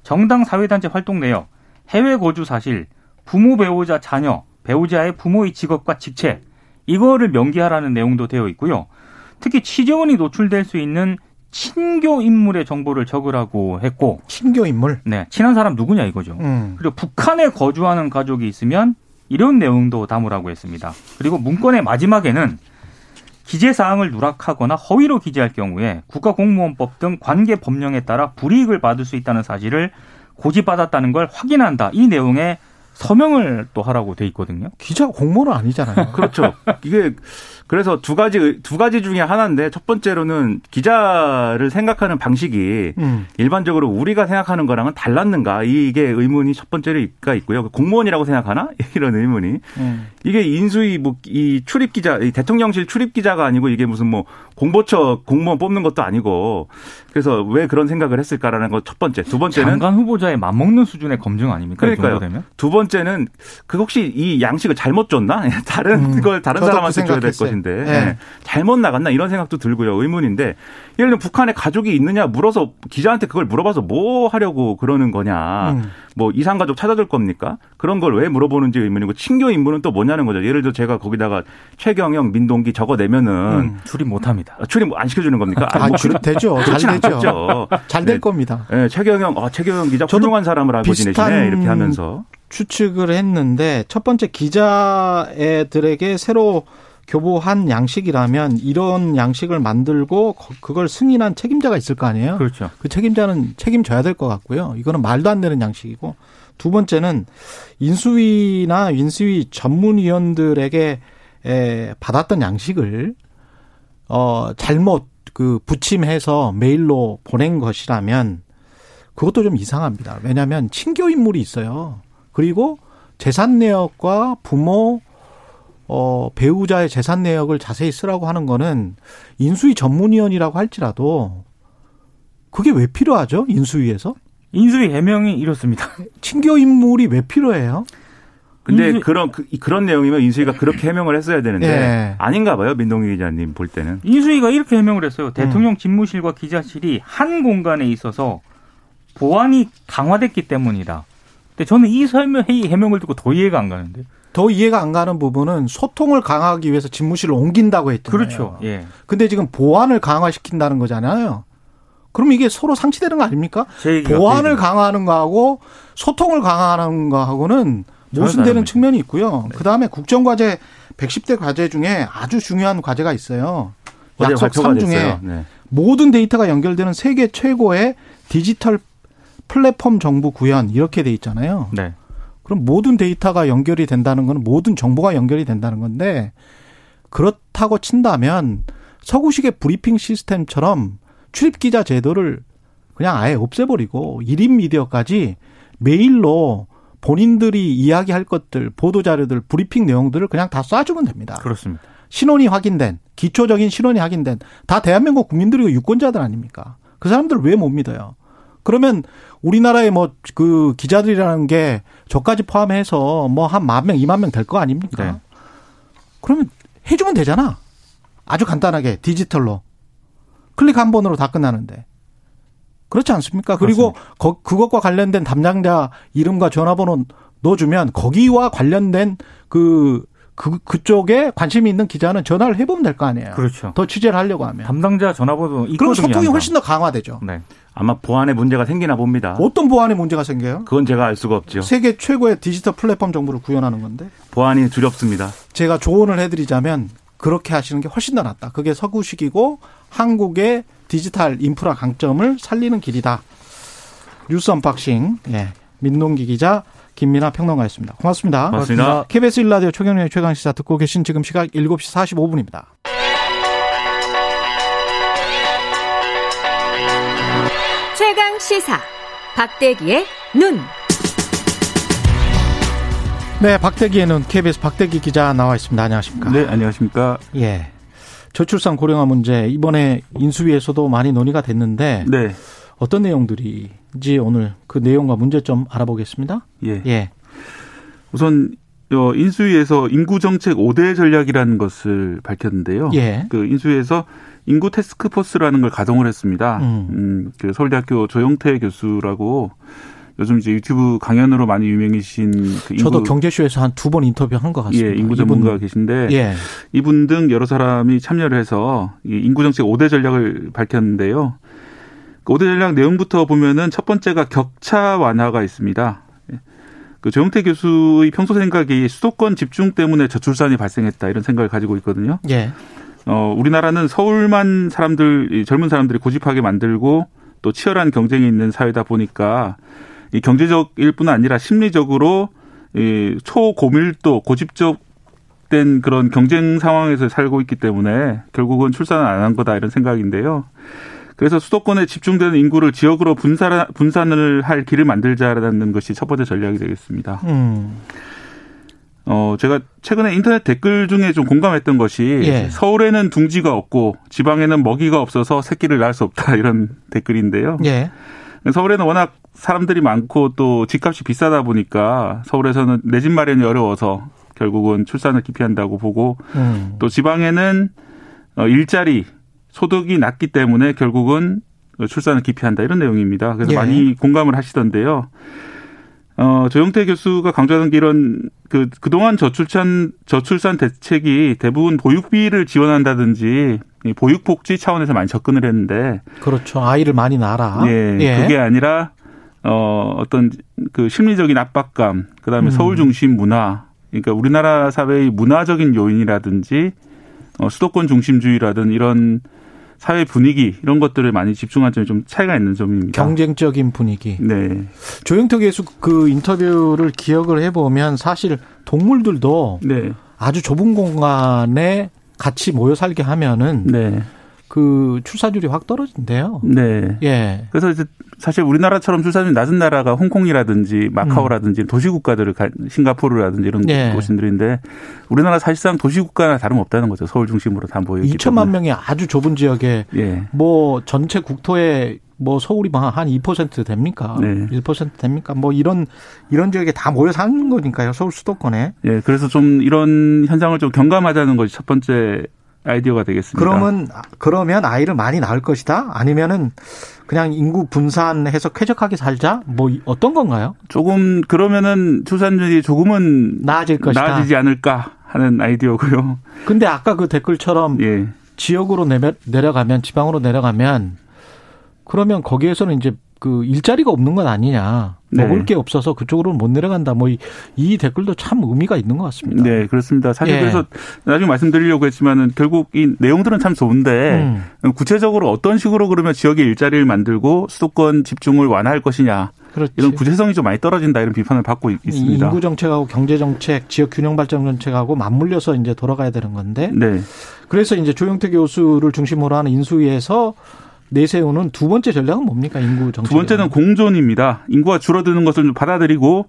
정당 사회단체 활동 내역, 해외 거주 사실, 부모 배우자 자녀, 배우자의 부모의 직업과 직책 이거를 명기하라는 내용도 되어 있고요. 특히 취재원이 노출될 수 있는 친교 인물의 정보를 적으라고 했고 친교 인물? 네. 친한 사람 누구냐 이거죠. 그리고 북한에 거주하는 가족이 있으면 이런 내용도 담으라고 했습니다. 그리고 문건의 마지막에는 기재사항을 누락하거나 허위로 기재할 경우에 국가공무원법 등 관계 법령에 따라 불이익을 받을 수 있다는 사실을 고지받았다는 걸 확인한다. 이 내용에 서명을 또 하라고 돼 있거든요. 기자 공무원 아니잖아요. 그렇죠. 이게 그래서 두 가지 중에 하나인데 첫 번째로는 기자를 생각하는 방식이 일반적으로 우리가 생각하는 거랑은 달랐는가 이게 의문이 첫 번째가 있고요. 공무원이라고 생각하나 이런 의문이 이게 인수위 뭐 이 출입 기자 대통령실 출입 기자가 아니고 이게 무슨 뭐 공보처 공무원 뽑는 것도 아니고 그래서 왜 그런 생각을 했을까라는 거 첫 번째. 두 번째는 장관 후보자에 맞먹는 수준의 검증 아닙니까? 그러니까요. 두 번째는 그 혹시 이 양식을 잘못 줬나 다른 걸 다른 사람한테 줘야 될 것인데. 네. 네. 잘못 나갔나 이런 생각도 들고요. 의문인데 예를 들면 북한에 가족이 있느냐 물어서 기자한테 그걸 물어봐서 뭐 하려고 그러는 거냐. 뭐 이상가족 찾아줄 겁니까? 그런 걸 왜 물어보는지 의문이고 친교 인물은 또 뭐냐는 거죠. 예를 들어 제가 거기다가 최경영, 민동기 적어 내면은 출입 못합니다. 출입 안 시켜주는 겁니까? 출입 되죠. 잘 되죠. 잘 될 겁니다. 네. 최경영 기자 훌륭한 사람을 알고 지내시네 이렇게 하면서 추측을 했는데 첫 번째 기자들에게 새로 교보한 양식이라면 이런 양식을 만들고 그걸 승인한 책임자가 있을 거 아니에요. 그렇죠. 그 책임자는 책임져야 될 것 같고요. 이거는 말도 안 되는 양식이고 두 번째는 인수위나 인수위 전문위원들에게 받았던 양식을 잘못 그 부침해서 메일로 보낸 것이라면 그것도 좀 이상합니다. 왜냐하면 친교 인물이 있어요. 그리고 재산 내역과 부모 배우자의 재산 내역을 자세히 쓰라고 하는 거는 인수위 전문위원이라고 할지라도 그게 왜 필요하죠? 인수위에서? 인수위 해명이 이렇습니다. 친교 인물이 왜 필요해요? 근데 그런 내용이면 인수위가 그렇게 해명을 했어야 되는데 예. 아닌가 봐요. 민동기 기자님 볼 때는. 인수위가 이렇게 해명을 했어요. 대통령 집무실과 기자실이 한 공간에 있어서 보안이 강화됐기 때문이다. 근데 저는 이 해명을 듣고 더 이해가 안 가는데요. 더 이해가 안 가는 부분은 소통을 강화하기 위해서 집무실을 옮긴다고 했잖아요. 그렇죠. 예. 근데 지금 보안을 강화시킨다는 거잖아요. 그럼 이게 서로 상치되는 거 아닙니까? 보안을 강화하는 거하고 소통을 강화하는 거하고는 모순되는 측면이 있고요. 네. 그다음에 국정과제 110대 과제 중에 아주 중요한 과제가 있어요. 약속 3중에 네. 모든 데이터가 연결되는 세계 최고의 디지털 플랫폼 정부 구현 이렇게 돼 있잖아요. 네. 그럼 모든 데이터가 연결이 된다는 건 모든 정보가 연결이 된다는 건데 그렇다고 친다면 서구식의 브리핑 시스템처럼 출입기자 제도를 그냥 아예 없애버리고 1인 미디어까지 메일로 본인들이 이야기할 것들, 보도자료들, 브리핑 내용들을 그냥 다 쏴주면 됩니다. 그렇습니다. 신원이 확인된, 기초적인 신원이 확인된 다 대한민국 국민들이고 유권자들 아닙니까? 그 사람들을 왜 못 믿어요? 그러면 우리나라의 뭐 그 기자들이라는 게 저까지 포함해서 뭐 한 10,000명, 20,000명 될 거 아닙니까? 네. 그러면 해주면 되잖아. 아주 간단하게 디지털로. 클릭 한 번으로 다 끝나는데. 그렇지 않습니까? 그리고 그것과 관련된 담당자 이름과 전화번호 넣어주면 거기와 관련된 그쪽에 관심이 있는 기자는 전화를 해보면 될 거 아니에요. 그렇죠. 더 취재를 하려고 하면. 담당자 전화번호 있거든요. 그럼 소통이 훨씬 더 강화되죠. 네. 아마 보안에 문제가 생기나 봅니다. 어떤 보안에 문제가 생겨요? 그건 제가 알 수가 없죠. 세계 최고의 디지털 플랫폼 정보를 구현하는 건데. 보안이 두렵습니다. 제가 조언을 해드리자면 그렇게 하시는 게 훨씬 더 낫다. 그게 서구식이고 한국의 디지털 인프라 강점을 살리는 길이다. 뉴스 언박싱. 예. 민동기 기자, 김민아 평론가였습니다. 고맙습니다. 고맙습니다. KBS 1라디오 최경영의 최강시사 듣고 계신 지금 시각 7시 45분입니다. 최강시사 박대기의 눈. 네, 박대기의 눈. KBS 박대기 기자 나와 있습니다. 안녕하십니까? 네, 안녕하십니까? 예. 저출산 고령화 문제 이번에 인수위에서도 많이 논의가 됐는데 네. 어떤 내용들인지 오늘 그 내용과 문제점 알아보겠습니다. 예. 예. 우선 인수위에서 인구정책 5대 전략이라는 것을 밝혔는데요. 예. 그 인수위에서 인구 태스크포스라는 걸 가동을 했습니다. 그 서울대학교 조영태 교수라고 요즘 이제 유튜브 강연으로 많이 유명이신 그 인구, 저도 경제쇼에서 한 2번 인터뷰한 것 같습니다. 예, 인구 전문가 계신데 예. 이분 등 여러 사람이 참여를 해서 인구정책 5대 전략을 밝혔는데요. 5대 전략 내용부터 보면은 첫 번째가 격차 완화가 있습니다. 그 조영태 교수의 평소 생각이 수도권 집중 때문에 저출산이 발생했다 이런 생각을 가지고 있거든요. 예. 우리나라는 서울만 젊은 사람들이 고집하게 만들고 또 치열한 경쟁이 있는 사회다 보니까 이 경제적일 뿐 아니라 심리적으로 이 초고밀도 고집적된 그런 경쟁 상황에서 살고 있기 때문에 결국은 출산을 안 한 거다 이런 생각인데요. 그래서 수도권에 집중되는 인구를 지역으로 분산을 할 길을 만들자라는 것이 첫 번째 전략이 되겠습니다. 제가 최근에 인터넷 댓글 중에 좀 공감했던 것이 예. 서울에는 둥지가 없고 지방에는 먹이가 없어서 새끼를 낳을 수 없다 이런 댓글인데요. 예. 서울에는 워낙 사람들이 많고 또 집값이 비싸다 보니까 서울에서는 내 집 마련이 어려워서 결국은 출산을 기피한다고 보고 또 지방에는 일자리 소득이 낮기 때문에 결국은 출산을 기피한다 이런 내용입니다. 그래서 예. 많이 공감을 하시던데요. 조영태 교수가 강조하는 게 이런 그동안 저출산 대책이 대부분 보육비를 지원한다든지 보육복지 차원에서 많이 접근을 했는데 그렇죠. 아이를 많이 낳아라. 예, 예. 그게 아니라 어떤 그 심리적인 압박감, 그다음에 서울 중심 문화, 그러니까 우리나라 사회의 문화적인 요인이라든지 수도권 중심주의라든 이런 사회 분위기 이런 것들을 많이 집중한 점이 좀 차이가 있는 점입니다. 경쟁적인 분위기. 네. 조영태 교수 그 인터뷰를 기억을 해보면 사실 동물들도 네. 아주 좁은 공간에 같이 모여 살게 하면은 네. 그 출산율이 확 떨어진대요. 네. 예. 그래서 이제 사실 우리나라처럼 출산율이 낮은 나라가 홍콩이라든지 마카오라든지 도시국가들을 싱가포르라든지 이런 예. 도시들인데 우리나라 사실상 도시국가나 다름없다는 거죠. 서울 중심으로 다 모여있기 2천만 때문에. 명이 아주 좁은 지역에 예. 뭐 전체 국토에 뭐 서울이 한 2% 됩니까? 네. 1% 됩니까? 뭐 이런 지역에 다 모여 사는 거니까요. 서울 수도권에. 예. 그래서 좀 이런 현상을 좀 경감하자는 것이 첫 번째 아이디어가 되겠습니다. 그러면 아이를 많이 낳을 것이다? 아니면은 그냥 인구 분산해서 쾌적하게 살자? 뭐 어떤 건가요? 조금 그러면은 출산율이 조금은 나아질 것이다. 나아지지 않을까 하는 아이디어고요. 근데 아까 그 댓글처럼 예. 지역으로 내려가면 지방으로 내려가면 그러면 거기에서는 이제 그 일자리가 없는 건 아니냐. 네. 먹을 게 없어서 그쪽으로는 못 내려간다. 뭐 이 댓글도 참 의미가 있는 것 같습니다. 네, 그렇습니다. 사실 예. 그래서 나중에 말씀드리려고 했지만은 결국 이 내용들은 참 좋은데 구체적으로 어떤 식으로 그러면 지역의 일자리를 만들고 수도권 집중을 완화할 것이냐. 그렇지. 이런 구체성이 좀 많이 떨어진다 이런 비판을 받고 있습니다. 인구 정책하고 경제 정책, 지역 균형 발전 정책하고 맞물려서 이제 돌아가야 되는 건데. 네. 그래서 이제 조영태 교수를 중심으로 하는 인수위에서 내세우는 두 번째 전략은 뭡니까? 인구 정책. 두 번째는 공존입니다. 인구가 줄어드는 것을 좀 받아들이고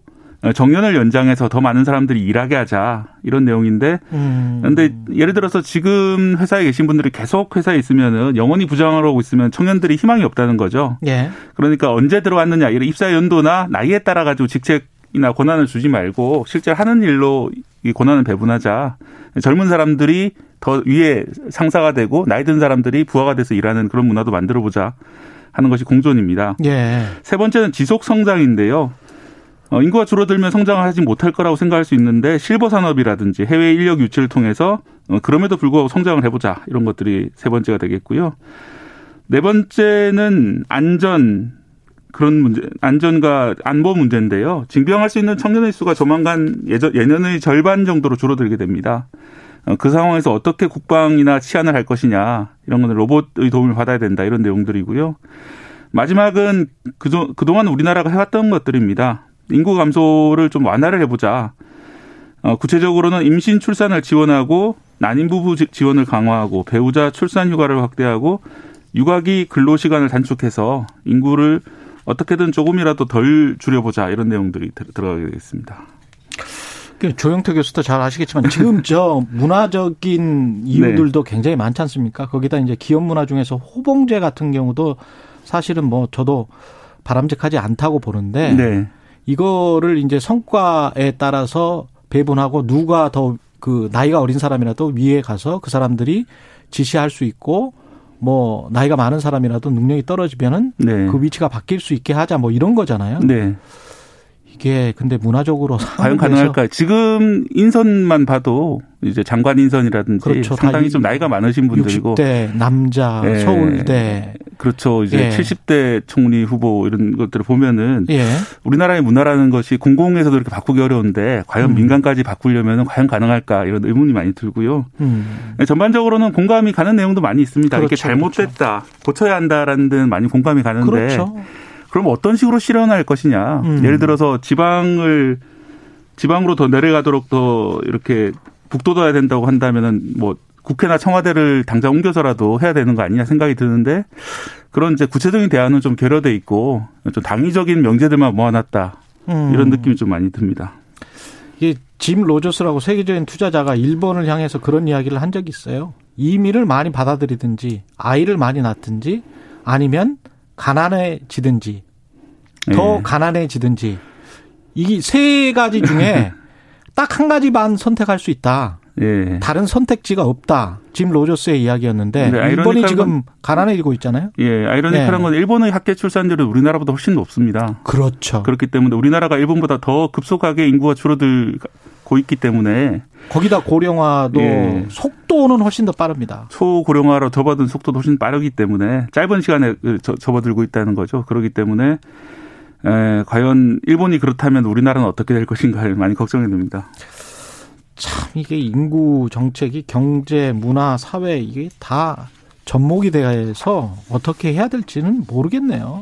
정년을 연장해서 더 많은 사람들이 일하게 하자 이런 내용인데 그런데 예를 들어서 지금 회사에 계신 분들이 계속 회사에 있으면은 영원히 부장하고 있으면 청년들이 희망이 없다는 거죠. 예. 그러니까 언제 들어왔느냐 이런 입사 연도나 나이에 따라 가지고 직책이나 권한을 주지 말고 실제 하는 일로 이 권한을 배분하자. 젊은 사람들이 더 위에 상사가 되고 나이 든 사람들이 부하가 돼서 일하는 그런 문화도 만들어보자 하는 것이 공존입니다. 예. 세 번째는 지속 성장인데요. 인구가 줄어들면 성장을 하지 못할 거라고 생각할 수 있는데 실버 산업이라든지 해외 인력 유치를 통해서 그럼에도 불구하고 성장을 해보자 이런 것들이 세 번째가 되겠고요. 네 번째는 안전 그런 문제, 안전과 안보 문제인데요. 징병할 수 있는 청년의 수가 조만간 예년의 절반 정도로 줄어들게 됩니다. 그 상황에서 어떻게 국방이나 치안을 할 것이냐 이런 건 로봇의 도움을 받아야 된다 이런 내용들이고요. 마지막은 그동안 우리나라가 해왔던 것들입니다. 인구 감소를 좀 완화를 해보자. 구체적으로는 임신 출산을 지원하고 난임부부 지원을 강화하고 배우자 출산 휴가를 확대하고 육아기 근로시간을 단축해서 인구를 어떻게든 조금이라도 덜 줄여보자 이런 내용들이 들어가게 되겠습니다. 조영태 교수도 잘 아시겠지만 지금 저 문화적인 이유들도 네. 굉장히 많지 않습니까? 거기다 이제 기업 문화 중에서 호봉제 같은 경우도 사실은 뭐 저도 바람직하지 않다고 보는데 네. 이거를 이제 성과에 따라서 배분하고 누가 더 그 나이가 어린 사람이라도 위에 가서 그 사람들이 지시할 수 있고 뭐 나이가 많은 사람이라도 능력이 떨어지면은 네. 그 위치가 바뀔 수 있게 하자 뭐 이런 거잖아요. 네. 이게 근데 문화적으로 과연 가능할까요? 지금 인선만 봐도 이제 장관 인선이라든지 그렇죠. 상당히 좀 나이가 많으신 분들이고 60대 남자 네. 서울대 그렇죠. 이제 예. 70대 총리 후보 이런 것들을 보면은 예. 우리나라의 문화라는 것이 공공에서도 이렇게 바꾸기 어려운데 과연 민간까지 바꾸려면은 과연 가능할까 이런 의문이 많이 들고요. 전반적으로는 공감이 가는 내용도 많이 있습니다. 그렇죠. 이렇게 잘못됐다 그렇죠. 고쳐야 한다라는 데는 많이 공감이 가는데. 그렇죠. 그럼 어떤 식으로 실현할 것이냐. 예를 들어서 지방으로 더 내려가도록 더 이렇게 북돋아야 된다고 한다면은 뭐 국회나 청와대를 당장 옮겨서라도 해야 되는 거 아니냐 생각이 드는데 그런 이제 구체적인 대안은 좀 결여돼 있고 좀 당위적인 명제들만 모아놨다. 이런 느낌이 좀 많이 듭니다. 이게 짐 로저스라고 세계적인 투자자가 일본을 향해서 그런 이야기를 한 적이 있어요. 이민을 많이 받아들이든지 아이를 많이 낳든지 아니면 가난해지든지 더 예. 가난해지든지 이 세 가지 중에 딱 한 가지만 선택할 수 있다. 예. 다른 선택지가 없다. 짐 로저스의 이야기였는데 네, 일본이 지금 가난해지고 있잖아요. 예, 아이러니컬한 네. 건 일본의 학계 출산율은 우리나라보다 훨씬 높습니다. 그렇죠. 그렇기 때문에 우리나라가 일본보다 더 급속하게 인구가 줄어들고 있기 때문에 거기다 고령화도 예. 속도는 훨씬 더 빠릅니다. 초고령화로 접어든 속도도 훨씬 빠르기 때문에 짧은 시간에 접어들고 있다는 거죠. 그렇기 때문에 과연 일본이 그렇다면 우리나라는 어떻게 될 것인가 많이 걱정이 됩니다. 참 이게 인구 정책이 경제, 문화, 사회 이게 다 접목이 돼서 어떻게 해야 될지는 모르겠네요.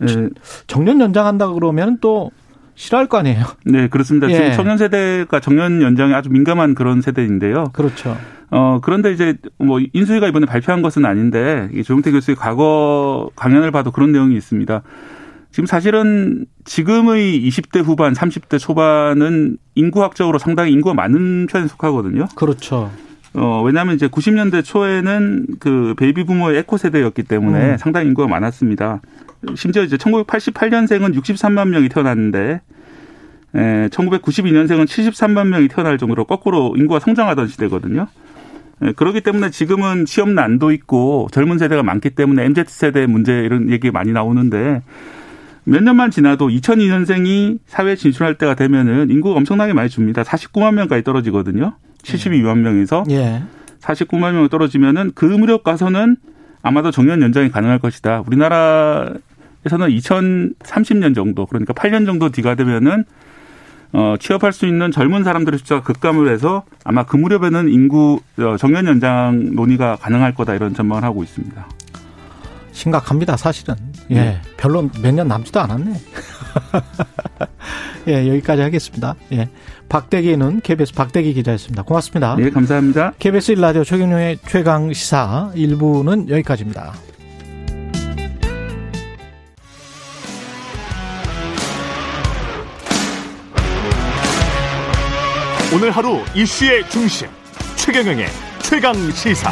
네. 정년 연장한다 그러면 또 싫어할 거 아니에요. 네, 그렇습니다. 예. 지금 청년 세대가 정년 연장에 아주 민감한 그런 세대인데요. 그렇죠. 그런데 이제 뭐 인수위가 이번에 발표한 것은 아닌데 조영태 교수의 과거 강연을 봐도 그런 내용이 있습니다. 지금 사실은 지금의 20대 후반, 30대 초반은 인구학적으로 상당히 인구가 많은 편에 속하거든요. 그렇죠. 왜냐하면 이제 90년대 초에는 그 베이비 부모의 에코 세대였기 때문에 상당히 인구가 많았습니다. 심지어 이제 1988년생은 63만 명이 태어났는데, 1992년생은 73만 명이 태어날 정도로 거꾸로 인구가 성장하던 시대거든요. 그렇기 때문에 지금은 취업난도 있고 젊은 세대가 많기 때문에 MZ 세대 문제 이런 얘기 많이 나오는데, 몇 년만 지나도 2002년생이 사회에 진출할 때가 되면은 인구가 엄청나게 많이 줍니다. 49만 명까지 떨어지거든요. 72만 명에서. 예. 49만 명이 떨어지면은 그 무렵 가서는 아마도 정년 연장이 가능할 것이다. 우리나라에서는 2030년 정도, 그러니까 8년 정도 뒤가 되면은, 취업할 수 있는 젊은 사람들의 숫자가 급감을 해서 아마 그 무렵에는 정년 연장 논의가 가능할 거다 이런 전망을 하고 있습니다. 심각합니다, 사실은. 예. 네. 별로 몇 년 남지도 않았네. 예, 여기까지 하겠습니다. 예. 박대기는 KBS 박대기 기자였습니다. 고맙습니다. 예, 감사합니다. KBS 1라디오 최경영의 최강 시사 1부는 여기까지입니다. 오늘 하루 이슈의 중심. 최경영의 최강 시사.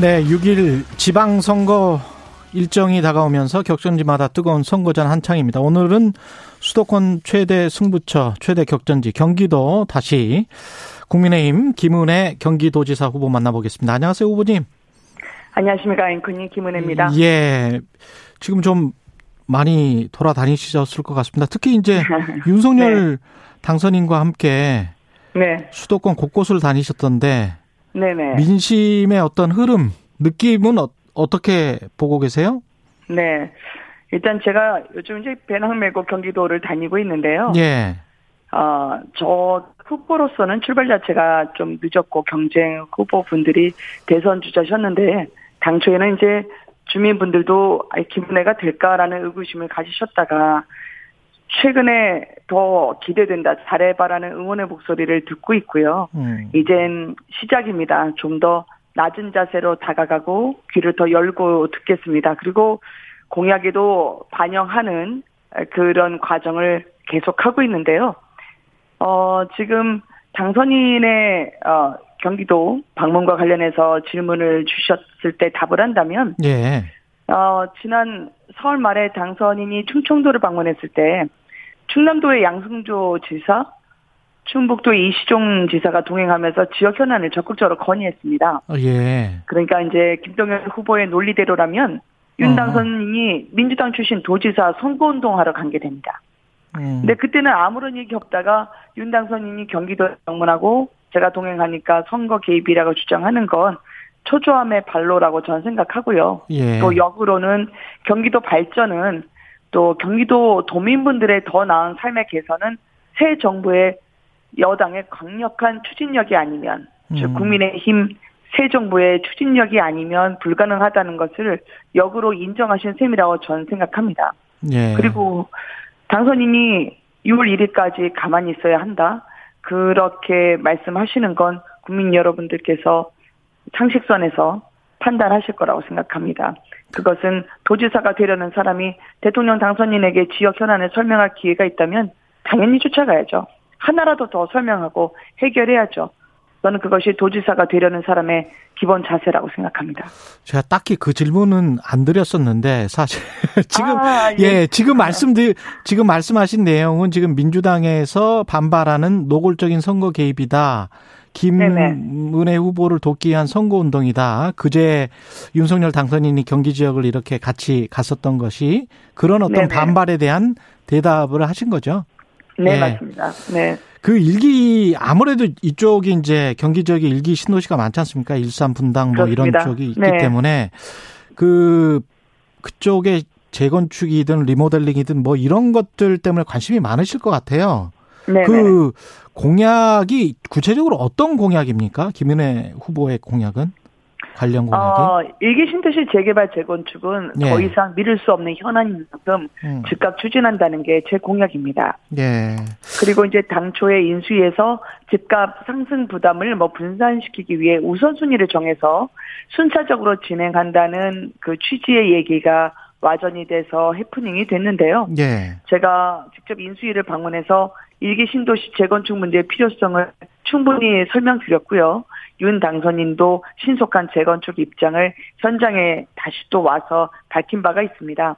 네, 6일 지방선거 일정이 다가오면서 격전지마다 뜨거운 선거전 한창입니다. 오늘은 수도권 최대 승부처, 최대 격전지 경기도 다시 국민의힘 김은혜 경기도지사 후보 만나보겠습니다. 안녕하세요, 후보님. 안녕하십니까, 앵커님 김은혜입니다. 예, 지금 좀 많이 돌아다니셨을 것 같습니다. 특히 이제 윤석열 네. 당선인과 함께 네. 수도권 곳곳을 다니셨던데 네네. 민심의 어떤 흐름, 느낌은 어떻게 보고 계세요? 네, 일단 제가 요즘 이제 배낭 메고 경기도를 다니고 있는데요. 예. 저 후보로서는 출발 자체가 좀 늦었고 경쟁 후보분들이 대선 주자셨는데 당초에는 이제 주민분들도 김은혜가 될까라는 의구심을 가지셨다가 최근에 더 기대된다, 잘해봐라는 응원의 목소리를 듣고 있고요. 이젠 시작입니다. 좀 더 낮은 자세로 다가가고 귀를 더 열고 듣겠습니다. 그리고 공약에도 반영하는 그런 과정을 계속하고 있는데요. 지금 당선인의 경기도 방문과 관련해서 질문을 주셨을 때 답을 한다면 예. 지난 4월 말에 당선인이 충청도를 방문했을 때 충남도의 양승조 지사, 충북도 이시종 지사가 동행하면서 지역 현안을 적극적으로 건의했습니다. 예. 그러니까 이제 김동연 후보의 논리대로라면 윤 당선인이 민주당 출신 도지사 선거운동하러 간 게 됩니다. 근데 그때는 아무런 얘기 없다가 윤 당선인이 경기도에 방문하고 제가 동행하니까 선거 개입이라고 주장하는 건 초조함의 발로라고 저는 생각하고요. 예. 또 역으로는 경기도 발전은 또 경기도 도민분들의 더 나은 삶의 개선은 새 정부의 여당의 강력한 추진력이 아니면 즉 국민의힘 새 정부의 추진력이 아니면 불가능하다는 것을 역으로 인정하신 셈이라고 저는 생각합니다. 예. 그리고 당선인이 6월 1일까지 가만히 있어야 한다. 그렇게 말씀하시는 건 국민 여러분들께서 상식선에서 판단하실 거라고 생각합니다. 그것은 도지사가 되려는 사람이 대통령 당선인에게 지역 현안을 설명할 기회가 있다면 당연히 쫓아가야죠. 하나라도 더 설명하고 해결해야죠. 저는 그것이 도지사가 되려는 사람의 기본 자세라고 생각합니다. 제가 딱히 그 질문은 안 드렸었는데 사실 지금 예, 지금 말씀하신 내용은 지금 민주당에서 반발하는 노골적인 선거 개입이다. 김은혜 후보를 돕기 위한 선거운동이다. 그제 윤석열 당선인이 경기 지역을 이렇게 같이 갔었던 것이 그런 어떤 네네. 반발에 대한 대답을 하신 거죠. 네, 네. 맞습니다. 네. 그 일기 아무래도 이쪽이 이제 경기 지역에 일기 신도시가 많지 않습니까? 일산, 분당 뭐 그렇습니다. 이런 쪽이 있기 네. 때문에 그쪽에 재건축이든 리모델링이든 뭐 이런 것들 때문에 관심이 많으실 것 같아요. 네네. 그 공약이 구체적으로 어떤 공약입니까? 김은혜 후보의 공약은? 관련 공약이? 일기 신도시 재개발 재건축은 예. 더 이상 미룰 수 없는 현안인 만큼 즉각 추진한다는 게 제 공약입니다. 예. 그리고 이제 당초에 인수위에서 집값 상승 부담을 뭐 분산시키기 위해 우선순위를 정해서 순차적으로 진행한다는 그 취지의 얘기가 와전이 돼서 해프닝이 됐는데요. 예. 제가 직접 인수위를 방문해서 일기 신도시 재건축 문제의 필요성을 충분히 설명드렸고요. 윤 당선인도 신속한 재건축 입장을 현장에 다시 또 와서 밝힌 바가 있습니다.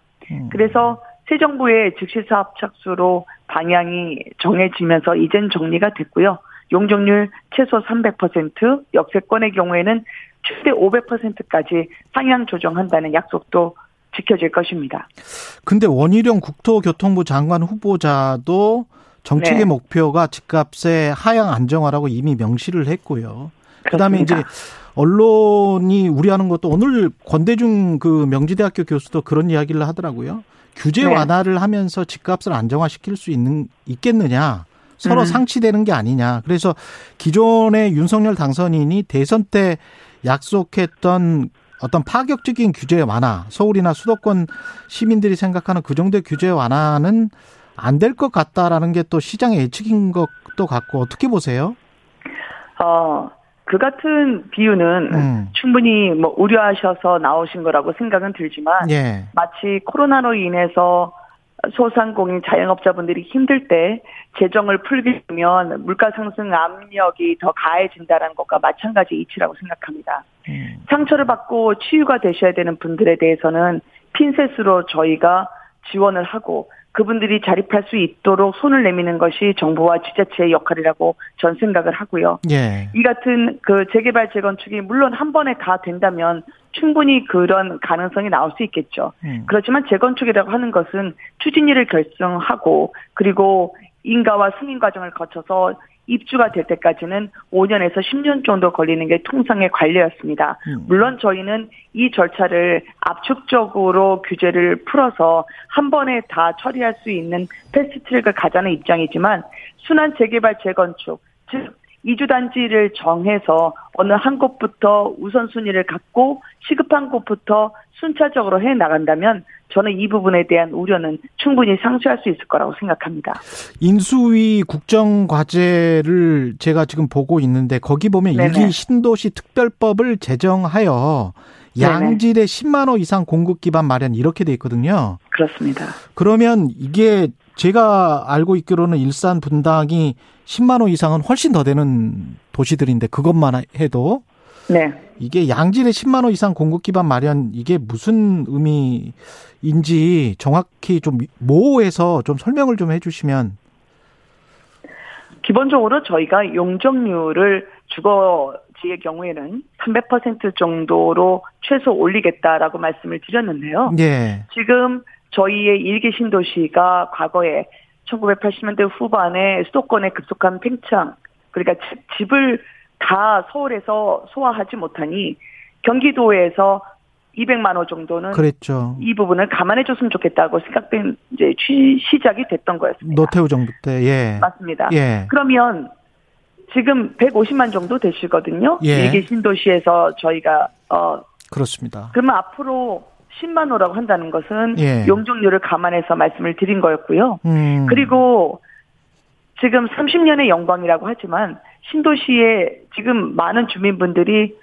그래서 새 정부의 즉시 사업 착수로 방향이 정해지면서 이젠 정리가 됐고요. 용적률 최소 300%, 역세권의 경우에는 최대 500%까지 상향 조정한다는 약속도 지켜질 것입니다. 근데 원희룡 국토교통부 장관 후보자도 정책의 네. 목표가 집값의 하향 안정화라고 이미 명시를 했고요. 그다음에 그렇습니다. 이제 언론이 우려하는 것도 오늘 권대중 그 명지대학교 교수도 그런 이야기를 하더라고요. 규제 네. 완화를 하면서 집값을 안정화시킬 수 있겠느냐. 서로 상치되는 게 아니냐. 그래서 기존의 윤석열 당선인이 대선 때 약속했던 어떤 파격적인 규제 완화, 서울이나 수도권 시민들이 생각하는 그 정도의 규제 완화는 안 될 것 같다라는 게 또 시장의 예측인 것도 같고 어떻게 보세요? 그 같은 비유는 충분히 뭐 우려하셔서 나오신 거라고 생각은 들지만 예. 마치 코로나로 인해서 소상공인 자영업자분들이 힘들 때 재정을 풀게 되면 물가 상승 압력이 더 가해진다는 것과 마찬가지 이치라고 생각합니다. 상처를 받고 치유가 되셔야 되는 분들에 대해서는 핀셋으로 저희가 지원을 하고 그분들이 자립할 수 있도록 손을 내미는 것이 정부와 지자체의 역할이라고 전 생각을 하고요. 예. 이 같은 그 재개발 재건축이 물론 한 번에 다 된다면 충분히 그런 가능성이 나올 수 있겠죠. 그렇지만 재건축이라고 하는 것은 추진위를 결성하고 그리고 인가와 승인 과정을 거쳐서 입주가 될 때까지는 5년에서 10년 정도 걸리는 게 통상의 관례였습니다. 물론 저희는 이 절차를 압축적으로 규제를 풀어서 한 번에 다 처리할 수 있는 패스트트랙을 가자는 입장이지만 순환 재개발 재건축, 즉 이주단지를 정해서 어느 한 곳부터 우선순위를 갖고 시급한 곳부터 순차적으로 해나간다면 저는 이 부분에 대한 우려는 충분히 상쇄할 수 있을 거라고 생각합니다. 인수위 국정과제를 제가 지금 보고 있는데 거기 보면 네네. 1기 신도시 특별법을 제정하여 양질의 10만 호 이상 공급 기반 마련 이렇게 돼 있거든요. 그렇습니다. 그러면 이게 제가 알고 있기로는 일산 분당이 10만 호 이상은 훨씬 더 되는 도시들인데 그것만 해도 네. 이게 양질의 10만 호 이상 공급 기반 마련 이게 무슨 의미인지 정확히 좀 모호해서 좀 설명을 좀 해주시면. 기본적으로 저희가 용적률을 주거지의 경우에는 300% 정도로 최소 올리겠다라고 말씀을 드렸는데요. 네. 지금 저희의 1기 신도시가 과거에 1980년대 후반에 수도권의 급속한 팽창, 그러니까 집을 다 서울에서 소화하지 못하니 경기도에서 200만 호 정도는 그랬죠. 이 부분을 감안해 줬으면 좋겠다고 생각된 이제 시작이 됐던 거였습니다. 노태우 정부 때. 예. 맞습니다. 예. 그러면 지금 150만 정도 되시거든요. 예. 1기 신도시에서 저희가 그렇습니다. 그러면 앞으로 10만 호라고 한다는 것은 예. 용적률을 감안해서 말씀을 드린 거였고요. 그리고 지금 30년의 영광이라고 하지만 신도시에 지금 많은 주민분들이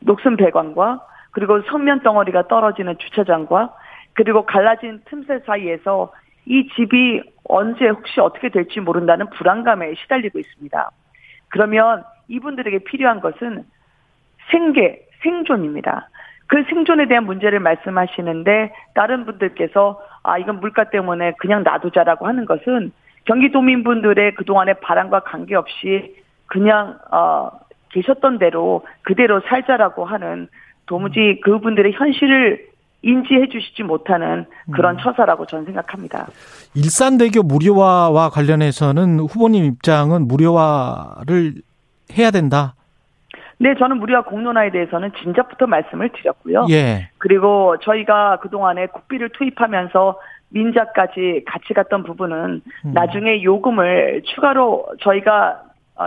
녹슨 배관과 그리고 석면 덩어리가 떨어지는 주차장과 그리고 갈라진 틈새 사이에서 이 집이 언제 혹시 어떻게 될지 모른다는 불안감에 시달리고 있습니다. 그러면 이분들에게 필요한 것은 생계, 생존입니다. 그 생존에 대한 문제를 말씀하시는데 다른 분들께서 아 이건 물가 때문에 그냥 놔두자라고 하는 것은 경기도민분들의 그동안의 바람과 관계없이 그냥 계셨던 대로 그대로 살자라고 하는 도무지 그분들의 현실을 인지해 주시지 못하는 그런 처사라고 저는 생각합니다. 일산대교 무료화와 관련해서는 후보님 입장은 무료화를 해야 된다. 네, 저는 무료화 공론화에 대해서는 진작부터 말씀을 드렸고요. 예. 그리고 저희가 그동안에 국비를 투입하면서 민자까지 같이 갔던 부분은 나중에 요금을 추가로 저희가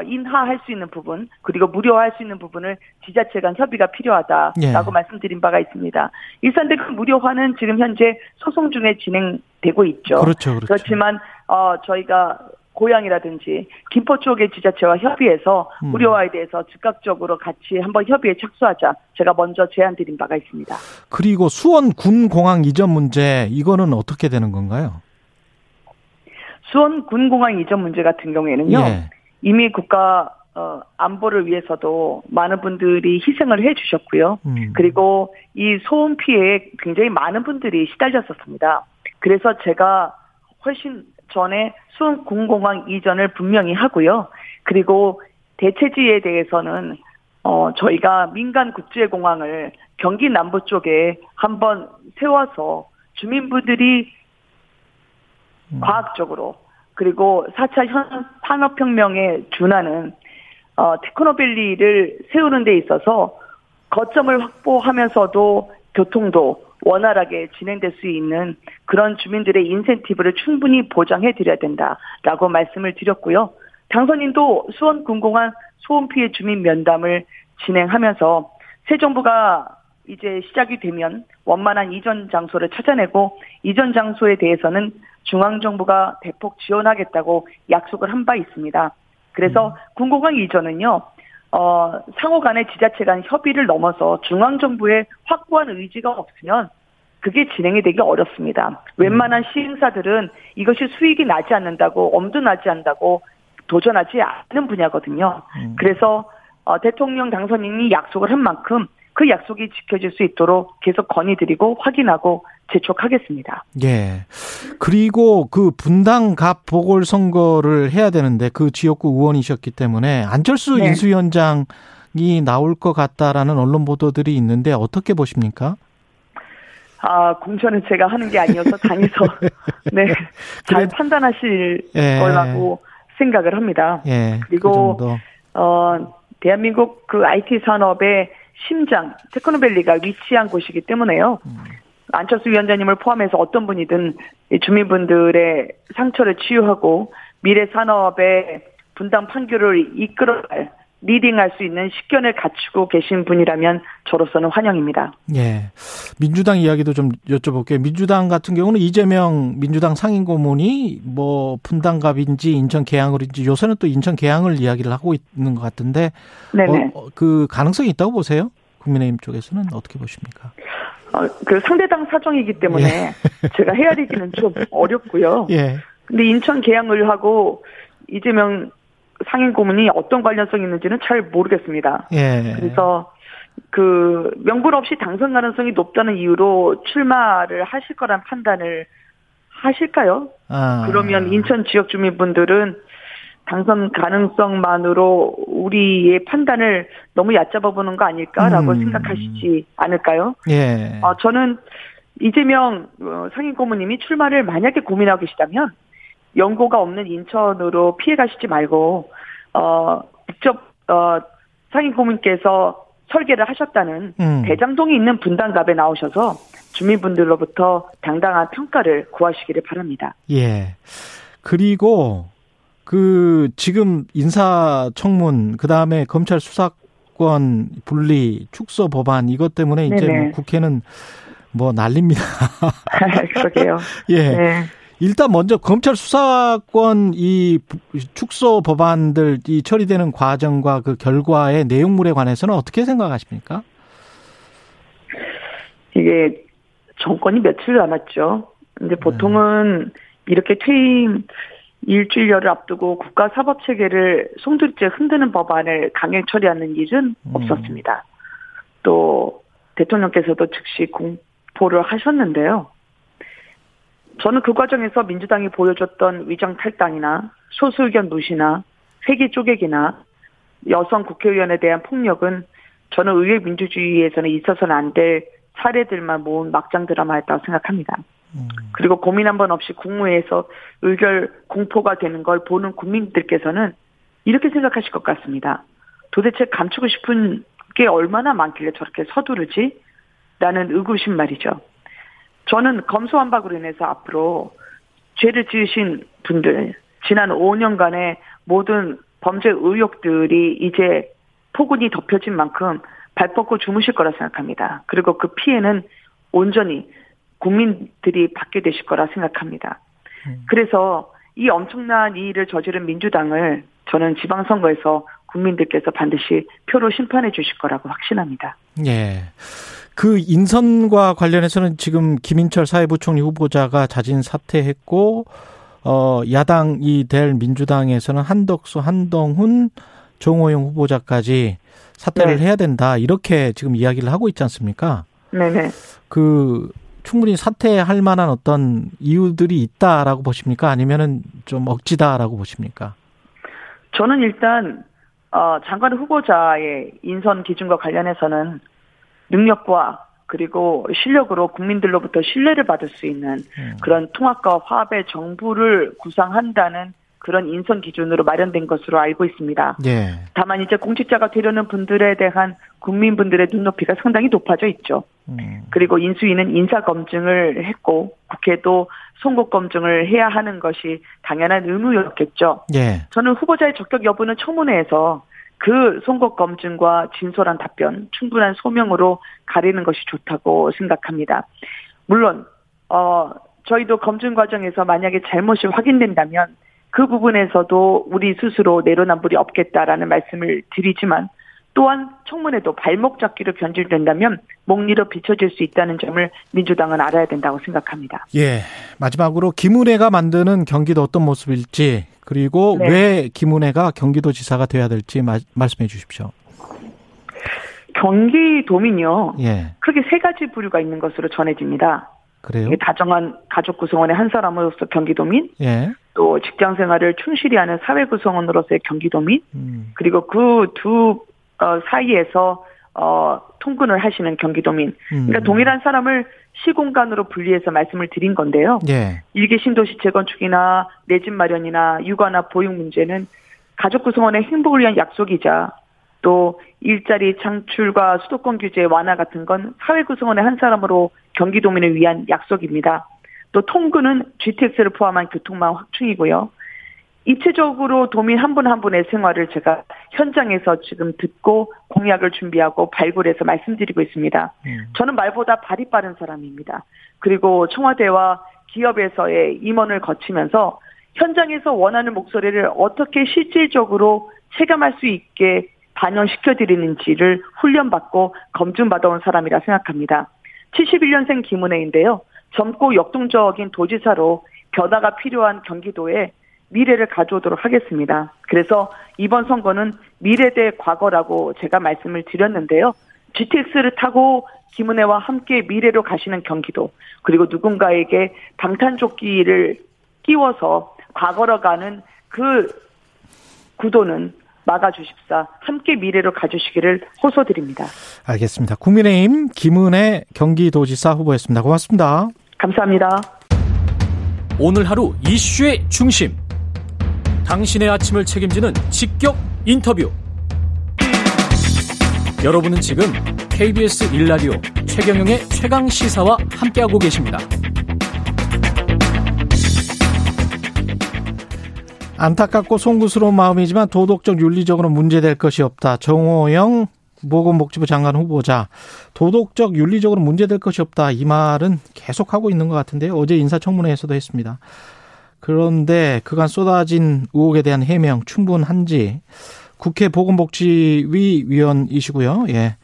인하할 수 있는 부분 그리고 무료화할 수 있는 부분을 지자체 간 협의가 필요하다라고 예. 말씀드린 바가 있습니다. 일산대교 무료화는 지금 현재 소송 중에 진행되고 있죠. 그렇죠, 그렇죠. 그렇지만 저희가 고양이라든지 김포 쪽의 지자체와 협의해서 무료화에 대해서 즉각적으로 같이 한번 협의에 착수하자. 제가 먼저 제안드린 바가 있습니다. 그리고 수원군공항 이전 문제 이거는 어떻게 되는 건가요? 수원군공항 이전 문제 같은 경우에는요. 예. 이미 국가 안보를 위해서도 많은 분들이 희생을 해 주셨고요. 그리고 이 소음 피해에 굉장히 많은 분들이 시달렸었습니다. 그래서 제가 훨씬 전에 수원군공항 이전을 분명히 하고요. 그리고 대체지에 대해서는 저희가 민간 국제공항을 경기 남부 쪽에 한번 세워서 주민분들이 과학적으로 그리고 4차 산업혁명에 준하는 테크노밸리를 세우는 데 있어서 거점을 확보하면서도 교통도 원활하게 진행될 수 있는 그런 주민들의 인센티브를 충분히 보장해드려야 된다라고 말씀을 드렸고요. 당선인도 수원군공항 소음피해 주민 면담을 진행하면서 새 정부가 이제 시작이 되면 원만한 이전 장소를 찾아내고 이전 장소에 대해서는 중앙정부가 대폭 지원하겠다고 약속을 한 바 있습니다. 그래서 군공항 이전은요. 상호 간의 지자체 간 협의를 넘어서 중앙정부의 확고한 의지가 없으면 그게 진행이 되기 어렵습니다. 웬만한 시행사들은 이것이 수익이 나지 않는다고 엄두 나지 않는다고 도전하지 않는 분야거든요. 그래서 대통령 당선인이 약속을 한 만큼 그 약속이 지켜질 수 있도록 계속 건의드리고 확인하고 재촉하겠습니다. 예. 그리고 그 분당갑 보궐선거를 해야 되는데 그 지역구 의원이셨기 때문에 안철수 네. 인수위원장이 나올 것 같다라는 언론 보도들이 있는데 어떻게 보십니까? 아, 공천은 제가 하는 게 아니어서 당에서 네, 잘 판단하실 예. 거라고 생각을 합니다. 예, 그리고 대한민국 그 IT 산업의 심장 테크노밸리가 위치한 곳이기 때문에요. 안철수 위원장님을 포함해서 어떤 분이든 주민분들의 상처를 치유하고 미래 산업의 분당 판교를 이끌어갈 리딩할 수 있는 식견을 갖추고 계신 분이라면 저로서는 환영입니다. 예, 민주당 이야기도 좀 여쭤볼게요. 민주당 같은 경우는 이재명 민주당 상임고문이 뭐 분당갑인지 인천 계양을인지 요새는 또 인천 계양을 이야기를 하고 있는 것 같은데 네네. 그 가능성이 있다고 보세요? 국민의힘 쪽에서는 어떻게 보십니까? 그 상대당 사정이기 때문에 예. 제가 헤아리기는 좀 어렵고요. 예. 근데 인천 계양을하고 이재명 상임고문이 어떤 관련성이 있는지는 잘 모르겠습니다. 예. 그래서 그 명분 없이 당선 가능성이 높다는 이유로 출마를 하실 거란 판단을 하실까요? 아. 그러면 인천 지역 주민분들은 당선 가능성만으로 우리의 판단을 너무 얕잡아 보는 거 아닐까라고 생각하시지 않을까요? 예. 저는 이재명 상임고문님이 출마를 만약에 고민하고 계시다면 연고가 없는 인천으로 피해 가시지 말고 직접 상임고문께서 설계를 하셨다는 대장동이 있는 분당갑에 나오셔서 주민분들로부터 당당한 평가를 구하시기를 바랍니다. 예. 그리고 그 지금 인사청문 그다음에 검찰 수사권 분리 축소 법안 이것 때문에 이제 뭐 국회는 뭐 난립니다. 그러게요. 예. 네. 일단 먼저 검찰 수사권 이 축소 법안들 이 처리되는 과정과 그 결과의 내용물에 관해서는 어떻게 생각하십니까? 이게 정권이 며칠 남았죠. 근데 보통은 이렇게 퇴임 일주일여를 앞두고 국가 사법 체계를 송두리째 흔드는 법안을 강행 처리하는 일은 없었습니다. 또 대통령께서도 즉시 공포를 하셨는데요. 저는 그 과정에서 민주당이 보여줬던 위장탈당이나 소수의견 무시나 회계 쪼개기나 여성 국회의원에 대한 폭력은 저는 의회 민주주의에서는 있어서는 안 될 사례들만 모은 막장 드라마였다고 생각합니다. 그리고 고민 한 번 없이 국무회에서 의결 공포가 되는 걸 보는 국민들께서는 이렇게 생각하실 것 같습니다. 도대체 감추고 싶은 게 얼마나 많길래 저렇게 서두르지? 라는 의구심 말이죠. 저는 검수완박으로 인해서 앞으로 죄를 지으신 분들, 지난 5년간의 모든 범죄 의혹들이 이제 포근이 덮여진 만큼 발 뻗고 주무실 거라 생각합니다. 그리고 그 피해는 온전히 국민들이 받게 되실 거라 생각합니다. 그래서 이 엄청난 일을 저지른 민주당을 저는 지방선거에서 국민들께서 반드시 표로 심판해 주실 거라고 확신합니다. 네. 그 인선과 관련해서는 지금 김인철 사회부총리 후보자가 자진 사퇴했고 야당이 될 민주당에서는 한덕수, 한동훈, 정호영 후보자까지 사퇴를 네. 해야 된다 이렇게 지금 이야기를 하고 있지 않습니까? 네네. 그 충분히 사퇴할 만한 어떤 이유들이 있다라고 보십니까? 아니면은 좀 억지다라고 보십니까? 저는 일단 장관 후보자의 인선 기준과 관련해서는 능력과 그리고 실력으로 국민들로부터 신뢰를 받을 수 있는 그런 통합과 화합의 정부를 구상한다는 그런 인선 기준으로 마련된 것으로 알고 있습니다. 예. 다만 이제 공직자가 되려는 분들에 대한 국민분들의 눈높이가 상당히 높아져 있죠. 그리고 인수위는 인사검증을 했고 국회도 송곳검증을 해야 하는 것이 당연한 의무였겠죠. 예. 저는 후보자의 적격 여부는 청문회에서 그 송곳검증과 진솔한 답변, 충분한 소명으로 가리는 것이 좋다고 생각합니다. 물론 저희도 검증 과정에서 만약에 잘못이 확인된다면 그 부분에서도 우리 스스로 내로남불이 없겠다라는 말씀을 드리지만 또한 청문회도 발목 잡기로 변질된다면 목리로 비춰질 수 있다는 점을 민주당은 알아야 된다고 생각합니다. 예, 마지막으로 김은혜가 만드는 경기도 어떤 모습일지 그리고 네. 왜 김은혜가 경기도지사가 되어야 될지 말씀해 주십시오. 경기도민요. 예. 크게 세 가지 부류가 있는 것으로 전해집니다. 그래요? 다정한 가족 구성원의 한 사람으로서 경기도민, 예. 또 직장 생활을 충실히 하는 사회 구성원으로서의 경기도민, 그리고 그 두 사이에서 통근을 하시는 경기도민. 그러니까 동일한 사람을 시공간으로 분리해서 말씀을 드린 건데요. 예. 일개 신도시 재건축이나 내 집 마련이나 육아나 보육 문제는 가족 구성원의 행복을 위한 약속이자 또 일자리 창출과 수도권 규제 완화 같은 건 사회 구성원의 한 사람으로 경기도민을 위한 약속입니다. 또 통근은 GTX를 포함한 교통망 확충이고요. 입체적으로 도민 한 분 한 분의 생활을 제가 현장에서 지금 듣고 공약을 준비하고 발굴해서 말씀드리고 있습니다. 저는 말보다 발이 빠른 사람입니다. 그리고 청와대와 기업에서의 임원을 거치면서 현장에서 원하는 목소리를 어떻게 실질적으로 체감할 수 있게 반영시켜드리는지를 훈련받고 검증받아온 사람이라 생각합니다. 71년생 김은혜인데요. 젊고 역동적인 도지사로 변화가 필요한 경기도에 미래를 가져오도록 하겠습니다. 그래서 이번 선거는 미래 대 과거라고 제가 말씀을 드렸는데요. GTX를 타고 김은혜와 함께 미래로 가시는 경기도, 그리고 누군가에게 방탄조끼를 끼워서 과거로 가는 그 구도는 막아주십사, 함께 미래로 가주시기를 호소드립니다. 알겠습니다. 국민의힘 김은혜 경기도지사 후보였습니다. 고맙습니다. 감사합니다. 오늘 하루 이슈의 중심, 당신의 아침을 책임지는 직격 인터뷰. 여러분은 지금 KBS 1라디오 최경영의 최강시사와 함께하고 계십니다. 안타깝고 송구스러운 마음이지만 도덕적 윤리적으로 문제될 것이 없다. 정호영 보건복지부 장관 후보자, 도덕적 윤리적으로 문제될 것이 없다, 이 말은 계속하고 있는 것 같은데요. 어제 인사청문회에서도 했습니다. 그런데 그간 쏟아진 의혹에 대한 해명 충분한지. 국회 보건복지위 위원이시고요. 예,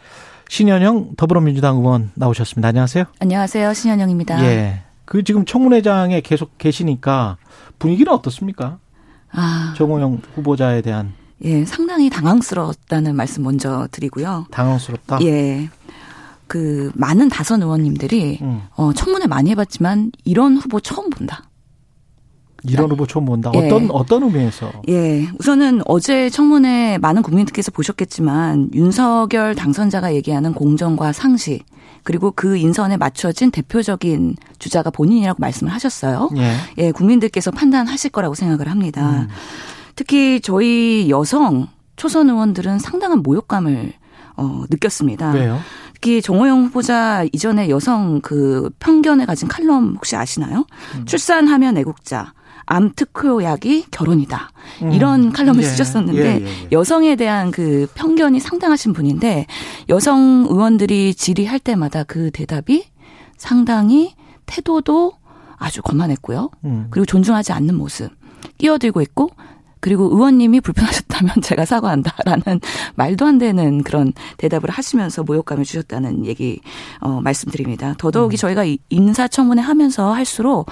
신현영 더불어민주당 의원 나오셨습니다. 안녕하세요. 안녕하세요. 신현영입니다. 예, 그 지금 청문회장에 계속 계시니까 분위기는 어떻습니까? 정호영 후보자에 대한. 예, 상당히 당황스러웠다는 말씀 먼저 드리고요. 당황스럽다? 예. 그, 많은 다선 의원님들이, 청문회 많이 해봤지만, 이런 후보 처음 본다. 이런 후보 처음 본다? 예. 어떤 의미에서? 예. 우선은 어제 청문회 많은 국민들께서 보셨겠지만, 윤석열 당선자가 얘기하는 공정과 상식, 그리고 그 인선에 맞춰진 대표적인 주자가 본인이라고 말씀을 하셨어요. 예. 예, 국민들께서 판단하실 거라고 생각을 합니다. 특히 저희 여성 초선 의원들은 상당한 모욕감을 느꼈습니다. 왜요? 특히 정호영 후보자 이전에 여성 그 편견에 가진 칼럼 혹시 아시나요? 출산하면 애국자, 암 특효약이 결혼이다. 이런 칼럼을 쓰셨었는데 여성에 대한 그 편견이 상당하신 분인데 여성 의원들이 질의할 때마다 그 대답이 상당히 태도도 아주 거만했고요. 그리고 존중하지 않는 모습, 끼어들고 있고, 그리고 의원님이 불편하셨다면 제가 사과한다라는 말도 안 되는 그런 대답을 하시면서 모욕감을 주셨다는 얘기 말씀드립니다. 더더욱이 저희가 인사청문회 하면서 할수록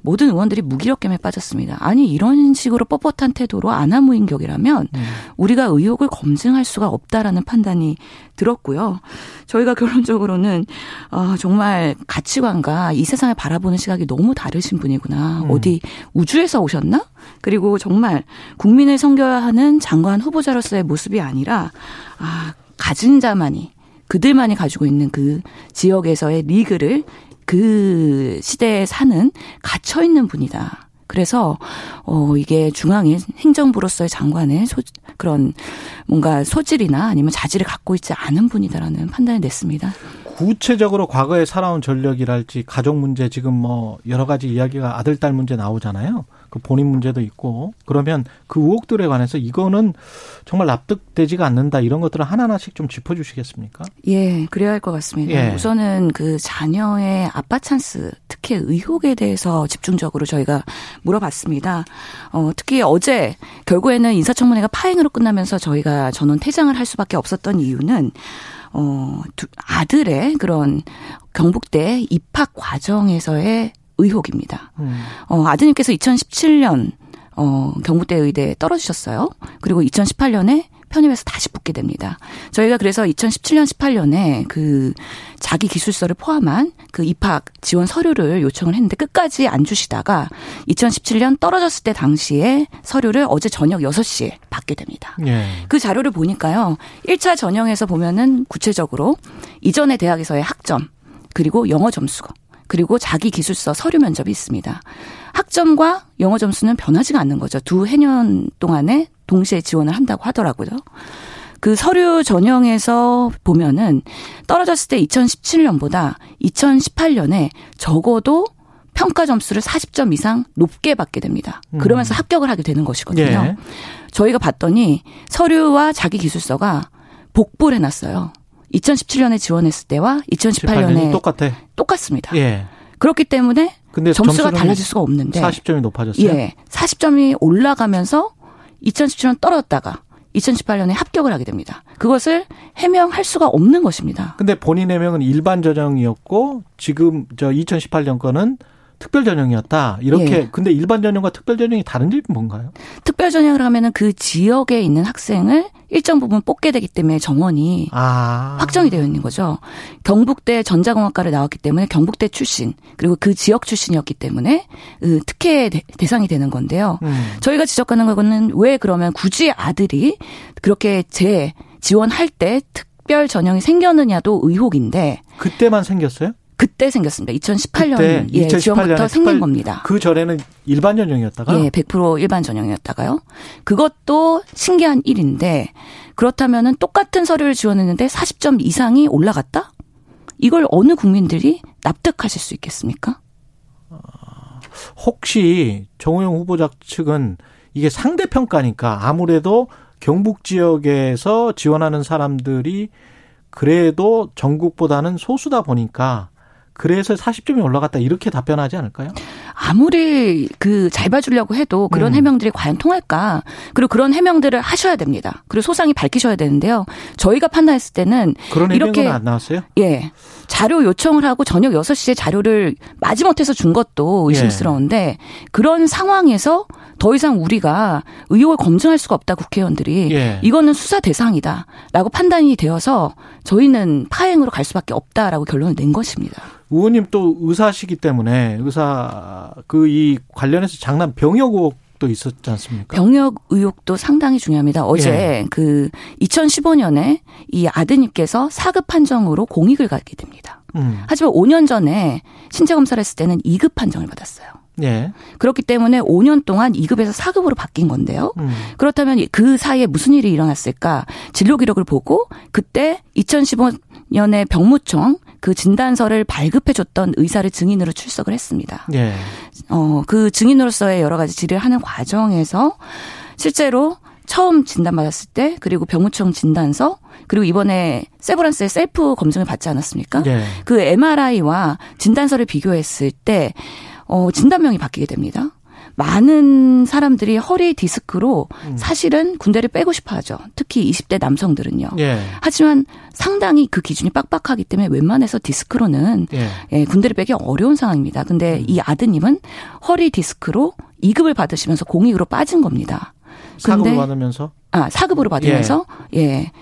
모든 의원들이 무기력감에 빠졌습니다. 아니, 이런 식으로 뻣뻣한 태도로 안하무인격이라면 우리가 의혹을 검증할 수가 없다라는 판단이 들었고요. 저희가 결론적으로는 정말 가치관과 이 세상을 바라보는 시각이 너무 다르신 분이구나. 어디 우주에서 오셨나? 그리고 정말 국민을 섬겨야 하는 장관 후보자로서의 모습이 아니라 가진 자만이, 그들만이 가지고 있는 그 지역에서의 리그를 그 시대에 사는 갇혀있는 분이다. 그래서 이게 중앙인 행정부로서의 장관의 그런 뭔가 소질이나 아니면 자질을 갖고 있지 않은 분이다라는 판단을 냈습니다. 구체적으로 과거에 살아온 전력이랄지 가족 문제, 지금 뭐 여러 가지 이야기가 아들 딸 문제 나오잖아요. 그 본인 문제도 있고. 그러면 그 의혹들에 관해서 이거는 정말 납득되지가 않는다, 이런 것들을 하나하나씩 좀 짚어주시겠습니까? 예, 그래야 할 것 같습니다. 예. 우선은 그 자녀의 아빠 찬스, 특히 의혹에 대해서 집중적으로 저희가 물어봤습니다. 특히 어제 결국에는 인사청문회가 파행으로 끝나면서 저희가 전원 퇴장을 할 수밖에 없었던 이유는 아들의 그런 경북대 입학 과정에서의 의혹입니다. 아드님께서 2017년 경북대 의대에 떨어지셨어요. 그리고 2018년에 편입해서 다시 붙게 됩니다. 저희가 그래서 2017년, 18년에 그 자기 기술서를 포함한 그 입학 지원 서류를 요청을 했는데 끝까지 안 주시다가 2017년 떨어졌을 때 당시에 서류를 어제 저녁 6시에 받게 됩니다. 예. 그 자료를 보니까요. 1차 전형에서 보면은 구체적으로 이전의 대학에서의 학점 그리고 영어 점수가 그리고 자기 기술서 서류 면접이 있습니다. 학점과 영어 점수는 변하지가 않는 거죠. 두 해년 동안에 동시에 지원을 한다고 하더라고요. 그 서류 전형에서 보면은 떨어졌을 때 2017년보다 2018년에 적어도 평가 점수를 40점 이상 높게 받게 됩니다. 그러면서 합격을 하게 되는 것이거든요. 예. 저희가 봤더니 서류와 자기 기술서가 복불 해놨어요. 2017년에 지원했을 때와 2018년에 똑같습니다. 예. 그렇기 때문에 근데 점수가 달라질 수가 없는데 40점이 높아졌어요? 예. 40점이 올라가면서 2017년 떨어졌다가 2018년에 합격을 하게 됩니다. 그것을 해명할 수가 없는 것입니다. 근데 본인 해명은 일반 전형이었고 지금 저 2018년 거는 특별 전형이었다. 이렇게. 예. 근데 일반 전형과 특별 전형이 다른 점이 뭔가요? 특별 전형을 하면은 그 지역에 있는 학생을 일정 부분 뽑게 되기 때문에 정원이 확정이 되어 있는 거죠. 경북대 전자공학과를 나왔기 때문에 경북대 출신 그리고 그 지역 출신이었기 때문에 특혜 대상이 되는 건데요. 저희가 지적하는 거는 왜 그러면 굳이 아들이 그렇게 지원할 때 특별 전형이 생겼느냐도 의혹인데. 그때만 생겼어요? 그때 생겼습니다. 2018년 예, 지원부터 생긴 겁니다. 그 전에는 일반 전형이었다가? 예, 100% 일반 전형이었다가요. 그것도 신기한 일인데 그렇다면은 똑같은 서류를 지원했는데 40점 이상이 올라갔다? 이걸 어느 국민들이 납득하실 수 있겠습니까? 혹시 정호영 후보자 측은 이게 상대평가니까 아무래도 경북 지역에서 지원하는 사람들이 그래도 전국보다는 소수다 보니까 그래서 40점이 올라갔다 이렇게 답변하지 않을까요? 아무리 그 잘 봐주려고 해도 그런 해명들이 과연 통할까? 그리고 그런 해명들을 하셔야 됩니다. 그리고 소상히 밝히셔야 되는데요. 저희가 판단했을 때는 그런 이렇게 해명은 안 나왔어요? 예, 자료 요청을 하고 저녁 6시에 자료를 마지못해서 준 것도 의심스러운데 예. 그런 상황에서 더 이상 우리가 의혹을 검증할 수가 없다 국회의원들이 예. 이거는 수사 대상이다라고 판단이 되어서 저희는 파행으로 갈 수밖에 없다라고 결론을 낸 것입니다. 의원님 또 의사시기 때문에 의사 이 관련해서 장남 병역 의혹도 있었지 않습니까? 병역 의혹도 상당히 중요합니다. 어제 예. 그 2015년에 이 아드님께서 4급 판정으로 공익을 갖게 됩니다. 하지만 5년 전에 신체 검사를 했을 때는 2급 판정을 받았어요. 예. 그렇기 때문에 5년 동안 2급에서 4급으로 바뀐 건데요. 그렇다면 그 사이에 무슨 일이 일어났을까? 진료 기록을 보고 그때 2015년에 병무청 그 진단서를 발급해줬던 의사를 증인으로 출석을 했습니다. 예. 그 증인으로서의 여러 가지 질의를 하는 과정에서 실제로 처음 진단받았을 때 그리고 병무청 진단서 그리고 이번에 세브란스의 셀프 검증을 받지 않았습니까? 예. 그 MRI와 진단서를 비교했을 때 진단명이 바뀌게 됩니다. 많은 사람들이 허리 디스크로 사실은 군대를 빼고 싶어하죠. 특히 20대 남성들은요. 예. 하지만 상당히 그 기준이 빡빡하기 때문에 웬만해서 디스크로는 군대를 빼기 어려운 상황입니다. 근데 이 아드님은 허리 디스크로 2급을 받으시면서 공익으로 빠진 겁니다. 4급으로 받으면서? 4급으로 받으면서 예.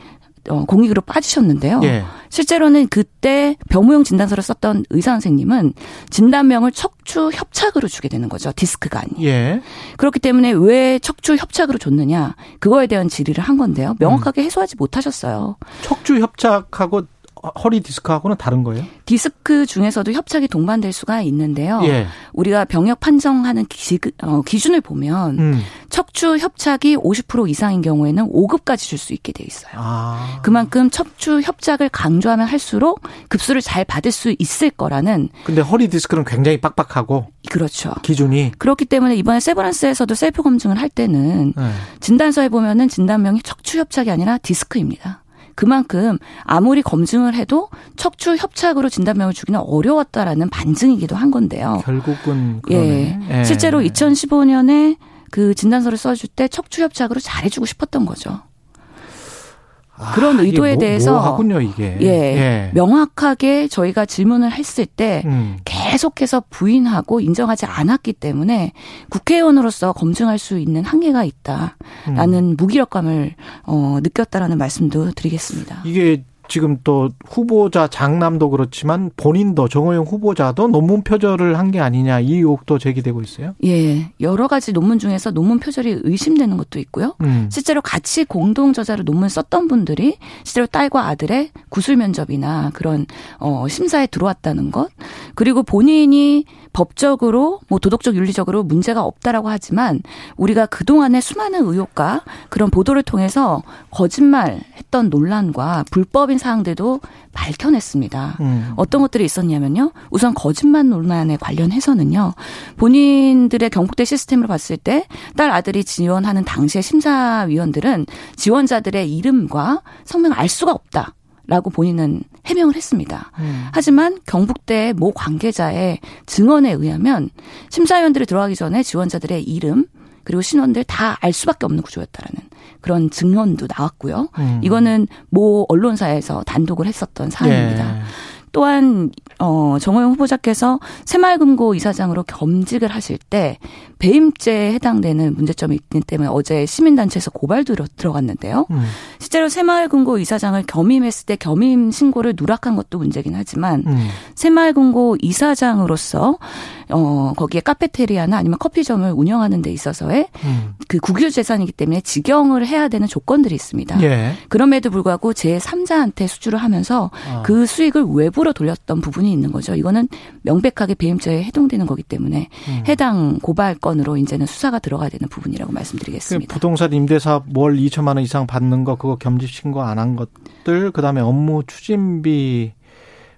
공익으로 빠지셨는데요. 예. 실제로는 그때 병무용 진단서를 썼던 의사 선생님은 진단명을 척추 협착으로 주게 되는 거죠. 디스크가 아니에요. 예. 그렇기 때문에 왜 척추 협착으로 줬느냐 그거에 대한 질의를 한 건데요. 명확하게 해소하지 못하셨어요. 척추 협착하고 허리 디스크하고는 다른 거예요? 디스크 중에서도 협착이 동반될 수가 있는데요. 예. 우리가 병역 판정하는 기준을 보면 척추 협착이 50% 이상인 경우에는 5급까지 줄 수 있게 돼 있어요. 그만큼 척추 협착을 강조하면 할수록 급수를 잘 받을 수 있을 거라는. 근데 허리 디스크는 굉장히 빡빡하고. 그렇죠. 기준이. 그렇기 때문에 이번에 세브란스에서도 셀프 검증을 할 때는 진단서에 보면은 진단명이 척추 협착이 아니라 디스크입니다. 그만큼 아무리 검증을 해도 척추 협착으로 진단명을 주기는 어려웠다라는 반증이기도 한 건데요. 결국은 그러네. 예. 실제로 2015년에 그 진단서를 써줄 때 척추 협착으로 잘해주고 싶었던 거죠. 그런 의도에 대해서. 하군요, 이게. 예. 명확하게 저희가 질문을 했을 때 계속해서 부인하고 인정하지 않았기 때문에 국회의원으로서 검증할 수 있는 한계가 있다라는 무기력감을 느꼈다라는 말씀도 드리겠습니다. 이게 지금 또 후보자 장남도 그렇지만 본인도 정호영 후보자도 논문 표절을 한 게 아니냐 이 의혹도 제기되고 있어요? 예, 여러 가지 논문 중에서 논문 표절이 의심되는 것도 있고요. 실제로 같이 공동 저자로 논문 썼던 분들이 실제로 딸과 아들의 구술 면접이나 그런 심사에 들어왔다는 것, 그리고 본인이 법적으로 뭐 도덕적 윤리적으로 문제가 없다라고 하지만 우리가 그동안의 수많은 의혹과 그런 보도를 통해서 거짓말했던 논란과 불법인 사항들도 밝혀냈습니다. 어떤 것들이 있었냐면요. 우선 거짓말 논란에 관련해서는요. 본인들의 경북대 시스템으로 봤을 때 딸 아들이 지원하는 당시의 심사위원들은 지원자들의 이름과 성명을 알 수가 없다. 라고 본인은 해명을 했습니다. 하지만 경북대 모 관계자의 증언에 의하면 심사위원들이 들어가기 전에 지원자들의 이름 그리고 신원들 다 알 수밖에 없는 구조였다라는 그런 증언도 나왔고요. 이거는 모 언론사에서 단독을 했었던 사안입니다. 예. 또한 정호영 후보자께서 새마을금고 이사장으로 겸직을 하실 때 배임죄에 해당되는 문제점이 있기 때문에 어제 시민단체에서 고발도 들어갔는데요. 실제로 새마을금고 이사장을 겸임했을 때 겸임 신고를 누락한 것도 문제긴 하지만 새마을금고 이사장으로서 거기에 카페테리아나 아니면 커피점을 운영하는 데 있어서의 그 국유재산이기 때문에 직영을 해야 되는 조건들이 있습니다. 예. 그럼에도 불구하고 제3자한테 수주를 하면서 그 수익을 외부로 돌렸던 부분이 있는 거죠. 이거는 명백하게 배임죄에 해당되는 거기 때문에 해당 고발 건으로 이제는 수사가 들어가야 되는 부분이라고 말씀드리겠습니다. 부동산 임대사업 월 2천만 원 이상 받는 거 그거 겸직 신고 안 한 것들, 그다음에 업무 추진비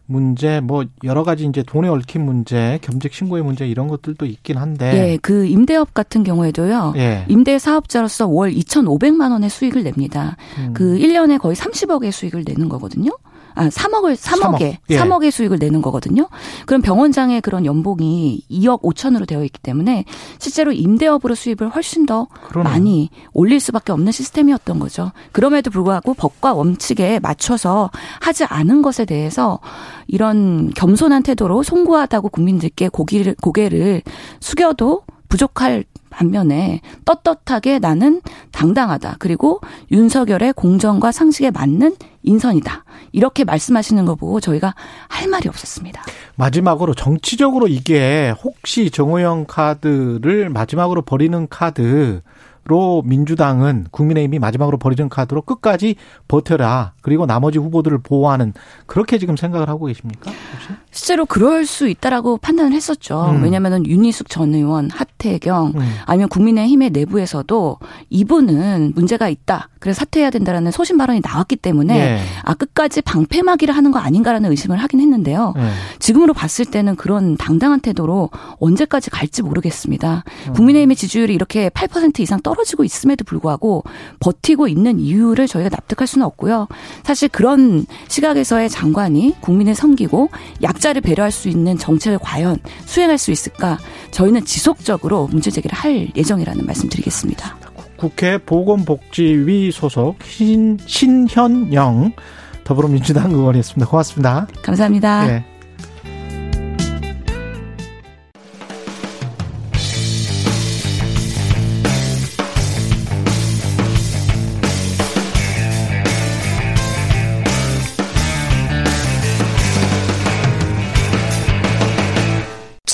문제, 뭐 여러 가지 이제 돈에 얽힌 문제, 겸직 신고의 문제 이런 것들도 있긴 한데. 예, 그 임대업 같은 경우에도요. 예. 임대 사업자로서 월 2,500만 원의 수익을 냅니다. 그 1년에 거의 30억의 수익을 내는 거거든요. 3억의 수익을 내는 거거든요. 그럼 병원장의 그런 연봉이 2억 5천으로 되어 있기 때문에 실제로 임대업으로 수입을 훨씬 더 많이 올릴 수밖에 없는 시스템이었던 거죠. 그럼에도 불구하고 법과 원칙에 맞춰서 하지 않은 것에 대해서 이런 겸손한 태도로 송구하다고 국민들께 고개를 숙여도 부족할 반면에 떳떳하게 나는 당당하다. 그리고 윤석열의 공정과 상식에 맞는 인선이다. 이렇게 말씀하시는 거 보고 저희가 할 말이 없었습니다. 마지막으로 정치적으로 이게 혹시 정호영 카드를 마지막으로 버리는 카드로 민주당은, 국민의힘이 마지막으로 버리는 카드로 끝까지 버텨라. 그리고 나머지 후보들을 보호하는, 그렇게 지금 생각을 하고 계십니까? 혹시? 실제로 그럴 수 있다라고 판단을 했었죠. 왜냐하면 윤희숙 전 의원, 하태경 아니면 국민의힘의 내부에서도 이분은 문제가 있다. 그래서 사퇴해야 된다라는 소신 발언이 나왔기 때문에 예. 끝까지 방패막이를 하는 거 아닌가라는 의심을 하긴 했는데요. 예. 지금으로 봤을 때는 그런 당당한 태도로 언제까지 갈지 모르겠습니다. 국민의힘의 지지율이 이렇게 8% 이상 떨어지고 있음에도 불구하고 버티고 있는 이유를 저희가 납득할 수는 없고요. 사실 그런 시각에서의 장관이 국민을 섬기고 약자를 배려할 수 있는 정책을 과연 수행할 수 있을까? 저희는 지속적으로 문제 제기를 할 예정이라는 말씀드리겠습니다. 국회 보건복지위 소속 신현영 더불어민주당 의원이었습니다. 고맙습니다. 감사합니다. 네.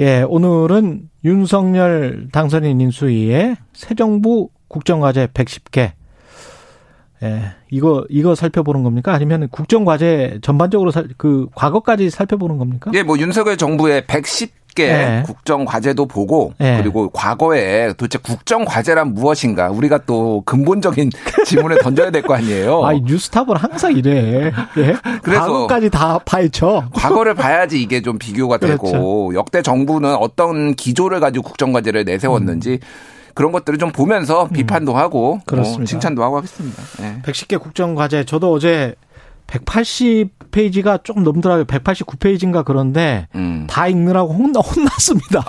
예, 오늘은 윤석열 당선인 인수위의 새 정부 국정과제 110개. 예, 이거 살펴보는 겁니까? 아니면 국정과제 전반적으로 과거까지 살펴보는 겁니까? 예, 뭐 윤석열 정부의 110 깊게 네. 국정 과제도 보고 네. 그리고 과거에 도대체 국정 과제란 무엇인가 우리가 또 근본적인 질문을 던져야 될 거 아니에요. 아, 뉴스탑은 항상 이래. 예? 그래서 과거까지 다 파헤쳐. 과거를 봐야지 이게 좀 비교가 되고 그렇죠. 역대 정부는 어떤 기조를 가지고 국정 과제를 내세웠는지 그런 것들을 좀 보면서 비판도 하고 칭찬도 하고 하겠습니다. 네. 110개 국정 과제 저도 어제 180페이지가 조금 넘더라고요. 189페이지인가 그런데 다 읽느라고 혼났습니다.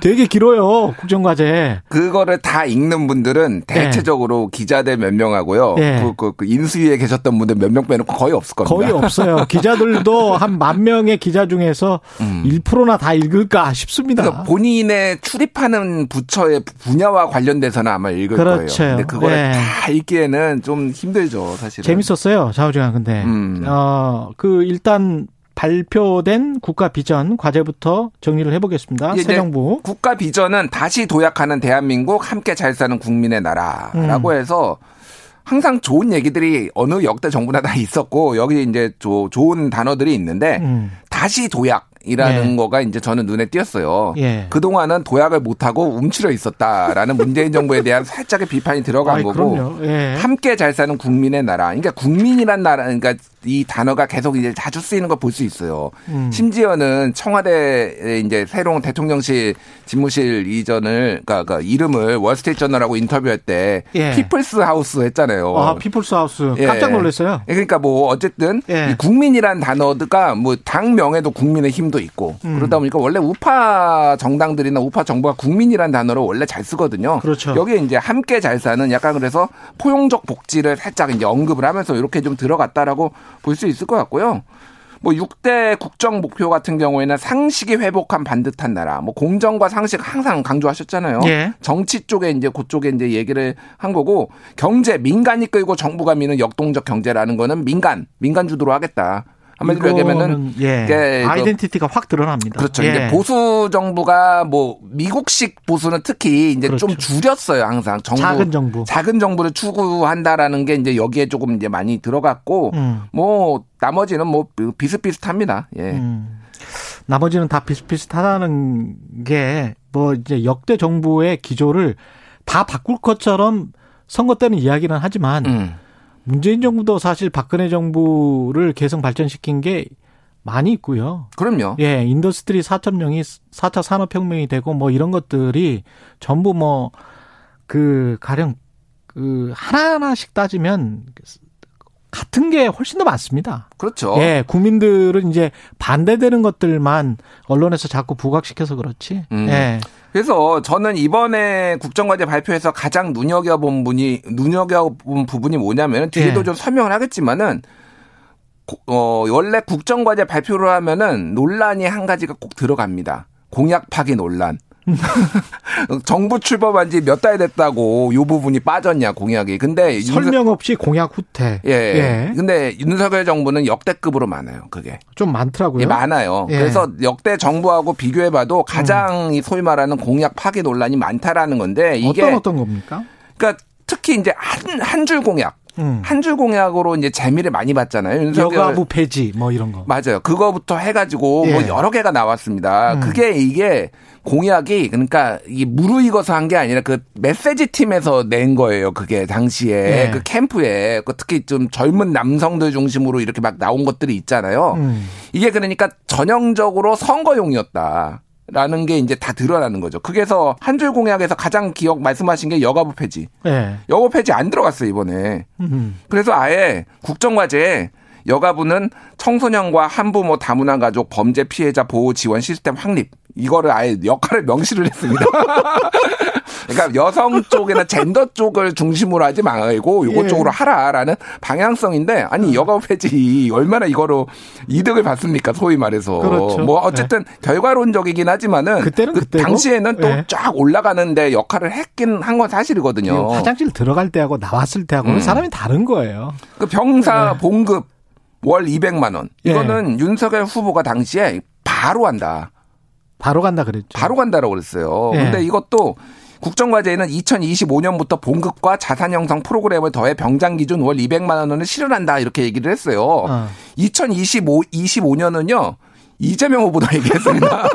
되게 길어요. 국정과제. 그거를 다 읽는 분들은 대체적으로 네. 기자들 몇 명하고요. 네. 그 인수위에 계셨던 분들 몇 명 빼놓고 거의 없을 겁니다. 거의 없어요. 기자들도 한 10,000명의 기자 중에서 1%나 다 읽을까 싶습니다. 그러니까 본인의 출입하는 부처의 분야와 관련돼서는 아마 읽을 그렇죠. 거예요. 근데 그거를 네. 다 읽기에는 좀 힘들죠. 사실은. 재밌었어요. 좌우지간 근데. 일단 발표된 국가 비전 과제부터 정리를 해보겠습니다. 새 정부. 국가 비전은 다시 도약하는 대한민국, 함께 잘 사는 국민의 나라라고 해서 항상 좋은 얘기들이 어느 역대 정부나 다 있었고 여기 이제 좋은 단어들이 있는데 다시 도약이라는 네. 거가 이제 저는 눈에 띄었어요. 예. 그동안은 도약을 못하고 움츠려 있었다라는 문재인 정부에 대한 살짝의 비판이 들어간 거고 예. 함께 잘 사는 국민의 나라. 그러니까 국민이란 나라, 그러니까 이 단어가 계속 이제 자주 쓰이는 걸 볼 수 있어요. 심지어는 청와대 이제 새로운 대통령실 집무실 이전을 그러니까 이름을 월스트리트저널하고 인터뷰할 때 예. 피플스 하우스 했잖아요. 아, 피플스 하우스 예. 깜짝 놀랐어요. 그러니까 뭐 어쨌든 예. 이 국민이란 단어가 뭐 당명에도 국민의 힘도 있고 그러다 보니까 원래 우파 정당들이나 우파 정부가 국민이란 단어를 원래 잘 쓰거든요. 그렇죠. 여기에 이제 함께 잘 사는 약간 그래서 포용적 복지를 살짝 이제 언급을 하면서 이렇게 좀 들어갔다라고. 볼 수 있을 것 같고요. 뭐 6대 국정 목표 같은 경우에는 상식이 회복한 반듯한 나라, 뭐 공정과 상식 항상 강조하셨잖아요. 예. 정치 쪽에 이제 그쪽에 이제 얘기를 한 거고 경제 민간이 끌고 정부가 미는 역동적 경제라는 거는 민간 주도로 하겠다. 한마디로 얘기하면은 예. 아이덴티티가 확 드러납니다. 그렇죠. 예. 이제 보수 정부가 뭐 미국식 보수는 특히 이제 그렇죠. 좀 줄였어요. 항상 정부, 작은 정부를 추구한다라는 게 이제 여기에 조금 이제 많이 들어갔고 뭐 나머지는 뭐 비슷비슷합니다. 예. 나머지는 다 비슷비슷하다는 게 뭐 이제 역대 정부의 기조를 다 바꿀 것처럼 선거 때는 이야기는 하지만. 문재인 정부도 사실 박근혜 정부를 개성 발전시킨 게 많이 있고요. 그럼요. 예, 인더스트리 4.0이 4차 산업혁명이 되고 뭐 이런 것들이 전부 뭐 그 가령 그 하나하나씩 따지면 같은 게 훨씬 더 많습니다. 그렇죠. 예, 국민들은 이제 반대되는 것들만 언론에서 자꾸 부각시켜서 그렇지. 예. 그래서 저는 이번에 국정과제 발표에서 가장 눈여겨본 부분이 뭐냐면 뒤에도 예. 좀 설명을 하겠지만은 원래 국정과제 발표를 하면은 논란이 한 가지가 꼭 들어갑니다. 공약 파기 논란. 정부 출범한 지 몇 달 됐다고 요 부분이 빠졌냐 공약이. 근데 설명 없이 공약 후퇴. 예. 예. 근데 윤석열 정부는 역대급으로 많아요. 그게 좀 많더라고요. 예, 많아요. 예. 그래서 역대 정부하고 비교해봐도 가장 소위 말하는 공약 파기 논란이 많다라는 건데 이게 어떤 겁니까? 그러니까 특히 이제 한 줄 공약. 한 줄 공약으로 이제 재미를 많이 봤잖아요. 윤석열. 여가부 폐지 뭐 이런 거. 맞아요. 그거부터 해가지고 예. 뭐 여러 개가 나왔습니다. 그게 이게 공약이 그러니까 이 무르익어서 한 게 아니라 그 메시지 팀에서 낸 거예요. 그게 당시에 예. 그 캠프에 특히 좀 젊은 남성들 중심으로 이렇게 막 나온 것들이 있잖아요. 이게 그러니까 전형적으로 선거용이었다라는 게 이제 다 드러나는 거죠. 그래서 한 줄 공약에서 가장 말씀하신 게 여가부 폐지. 예. 여가부 폐지 안 들어갔어요 이번에. 그래서 아예 국정과제에 여가부는 청소년과 한부모 다문화 가족 범죄 피해자 보호 지원 시스템 확립. 이거를 아예 역할을 명시를 했습니다. 그러니까 여성 쪽이나 젠더 쪽을 중심으로 하지 말고 요거 예. 쪽으로 하라라는 방향성인데 아니 여가부 폐지 얼마나 이거로 이득을 봤습니까 소위 말해서. 그렇죠. 뭐 어쨌든 네. 결과론적이긴 하지만은 그때는 당시에는 또 쫙 네. 올라가는데 역할을 했긴 한 건 사실이거든요. 화장실 들어갈 때하고 나왔을 때하고는 사람이 다른 거예요. 그 병사 네. 봉급 월 200만 원 이거는 예. 윤석열 후보가 당시에 바로 간다 그랬죠. 바로 간다라고 그랬어요. 그런데 예. 이것도 국정과제에는 2025년부터 봉급과 자산 형성 프로그램을 더해 병장 기준 월 200만 원을 실현한다 이렇게 얘기를 했어요. 2025년은요. 이재명 후보다 얘기했습니다.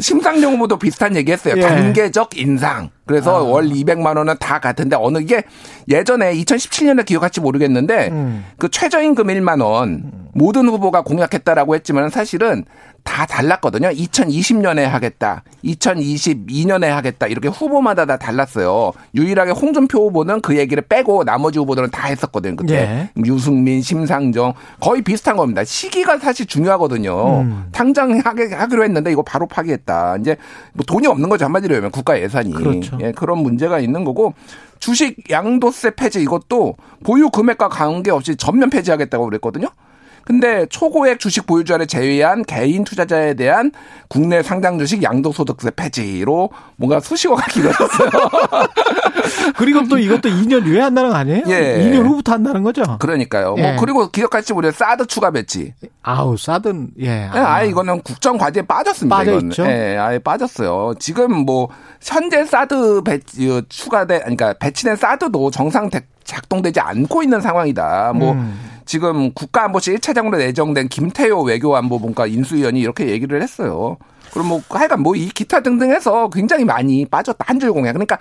심상정 후보도 비슷한 얘기했어요. 예. 단계적 인상. 그래서 월 200만 원은 다 같은데 어느 게 예전에 2017년에 기억할지 모르겠는데 그 최저임금 1만 원 모든 후보가 공약했다라고 했지만 사실은 다 달랐거든요. 2020년에 하겠다, 2022년에 하겠다 이렇게 후보마다 다 달랐어요. 유일하게 홍준표 후보는 그 얘기를 빼고 나머지 후보들은 다 했었거든요. 그때 예. 유승민, 심상정 거의 비슷한 겁니다. 시기가 사실 중요하거든요. 당장 하기로 했는데 이거 바로 파기했다. 이제 뭐 돈이 없는 거죠. 한마디로 하면 국가 예산이. 그렇죠. 예, 그런 문제가 있는 거고. 주식 양도세 폐지 이것도 보유 금액과 관계없이 전면 폐지하겠다고 그랬거든요. 근데 초고액 주식 보유자를 제외한 개인 투자자에 대한 국내 상장 주식 양도소득세 폐지로 뭔가 수식어가 길어졌어요. 그리고 또 이것도 2년 후에 한다는 거 아니에요? 예. 2년 후부터 한다는 거죠? 그러니까요. 예. 뭐 그리고 기억할지 모르겠어요. 사드 추가 배치. 아우, 사드는 예. 아예 이거는 국정 과제에 빠졌습니다. 빠져있죠. 예, 아예 빠졌어요. 지금 뭐 현재 사드 배치 추가된 그러니까 배치된 사드도 정상 작동되지 않고 있는 상황이다. 뭐 지금 국가안보실 1차장으로 내정된 김태효 외교안보분과 인수위원이 이렇게 얘기를 했어요. 그럼 뭐 하여간 뭐 이 기타 등등 해서 굉장히 많이 빠졌다. 한 줄 공약. 그러니까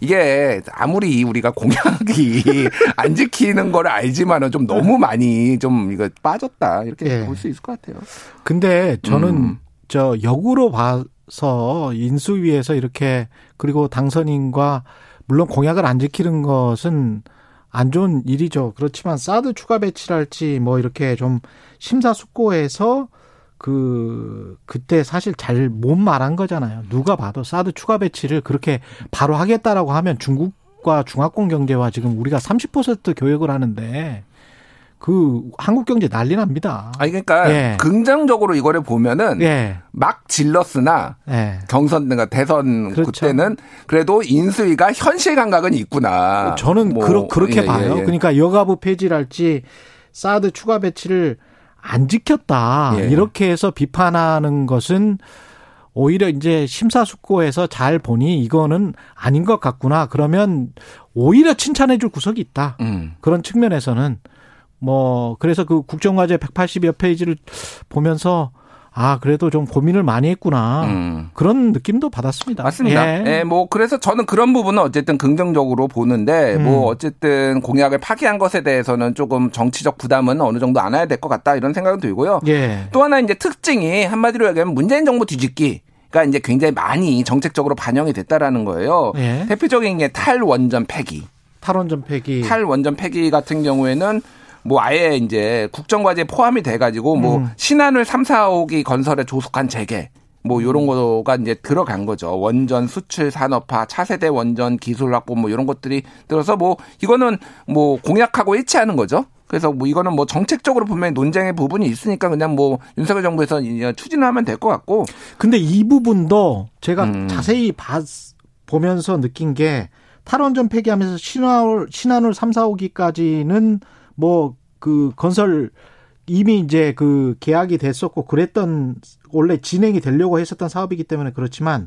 이게 아무리 우리가 공약이 안 지키는 걸 알지만은 좀 너무 많이 좀 이거 빠졌다. 이렇게 네. 볼 수 있을 것 같아요. 근데 저는 저 역으로 봐서 인수위에서 이렇게 그리고 당선인과 물론 공약을 안 지키는 것은 안 좋은 일이죠. 그렇지만 사드 추가 배치랄지 뭐 이렇게 좀 심사숙고해서 그때 사실 잘 못 말한 거잖아요. 누가 봐도 사드 추가 배치를 그렇게 바로 하겠다라고 하면 중국과 중화권 경제와 지금 우리가 30% 교역을 하는데 한국 경제 난리 납니다. 아니, 그러니까, 예. 긍정적으로 이거를 보면은, 예. 막 질렀으나, 예. 경선, 그러니까 대선 그렇죠. 그때는 그래도 인수위가 현실 감각은 있구나. 저는 뭐, 그렇게 예, 봐요. 예, 예. 그러니까 여가부 폐지랄지, 사드 추가 배치를 안 지켰다. 예. 이렇게 해서 비판하는 것은 오히려 이제 심사숙고해서 잘 보니 이거는 아닌 것 같구나. 그러면 오히려 칭찬해 줄 구석이 있다. 그런 측면에서는. 뭐 그래서 그 국정과제 180여 페이지를 보면서 아 그래도 좀 고민을 많이 했구나 그런 느낌도 받았습니다. 맞습니다. 예. 예, 뭐 그래서 저는 그런 부분은 어쨌든 긍정적으로 보는데 뭐 어쨌든 공약을 파기한 것에 대해서는 조금 정치적 부담은 어느 정도 안아야 될 것 같다 이런 생각은 들고요. 예. 또 하나 이제 특징이 한마디로 얘기하면 문재인 정부 뒤집기. 그러니까 이제 굉장히 많이 정책적으로 반영이 됐다라는 거예요. 예. 대표적인 게 탈원전 폐기. 탈원전 폐기. 탈원전 폐기 같은 경우에는 뭐 아예 이제 국정과제에 포함이 돼가지고 뭐 신한울 3, 4호기 건설에 조속한 재개 뭐 요런 거가 이제 들어간 거죠. 원전 수출 산업화, 차세대 원전 기술 확보 뭐 요런 것들이 들어서 뭐 이거는 뭐 공약하고 일치하는 거죠. 그래서 뭐 이거는 뭐 정책적으로 분명히 논쟁의 부분이 있으니까 그냥 뭐 윤석열 정부에서 추진하면 될 것 같고. 근데 이 부분도 제가 자세히 보면서 느낀 게 탈원전 폐기하면서 신한울 3, 4호기까지는 뭐 그 건설 이미 이제 그 계약이 됐었고 그랬던 원래 진행이 되려고 했었던 사업이기 때문에 그렇지만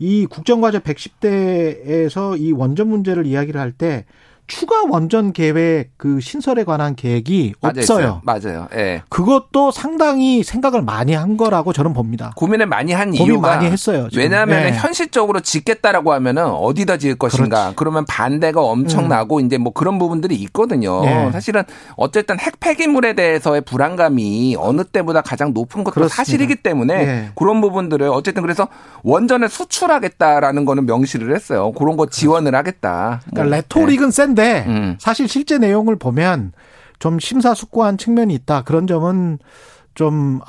이 국정과제 110대에서 이 원전 문제를 이야기를 할 때 추가 원전 계획 그 신설에 관한 계획이 없어요. 맞아요. 예. 그것도 상당히 생각을 많이 한 거라고 저는 봅니다. 고민을 많이 한 이유가 고민 많이 했어요. 지금. 왜냐하면 예. 현실적으로 짓겠다라고 하면은 어디다 지을 것인가. 그렇지. 그러면 반대가 엄청나고 이제 뭐 그런 부분들이 있거든요. 예. 사실은 어쨌든 핵 폐기물에 대해서의 불안감이 어느 때보다 가장 높은 것도 그렇습니다. 사실이기 때문에 예. 그런 부분들을 어쨌든 그래서 원전을 수출하겠다라는 거는 명시를 했어요. 그런 거 지원을 하겠다. 그러니까 레토릭은 센. 네. 사실 실제 내용을 보면 좀 심사숙고한 측면이 있다. 그런 점은 좀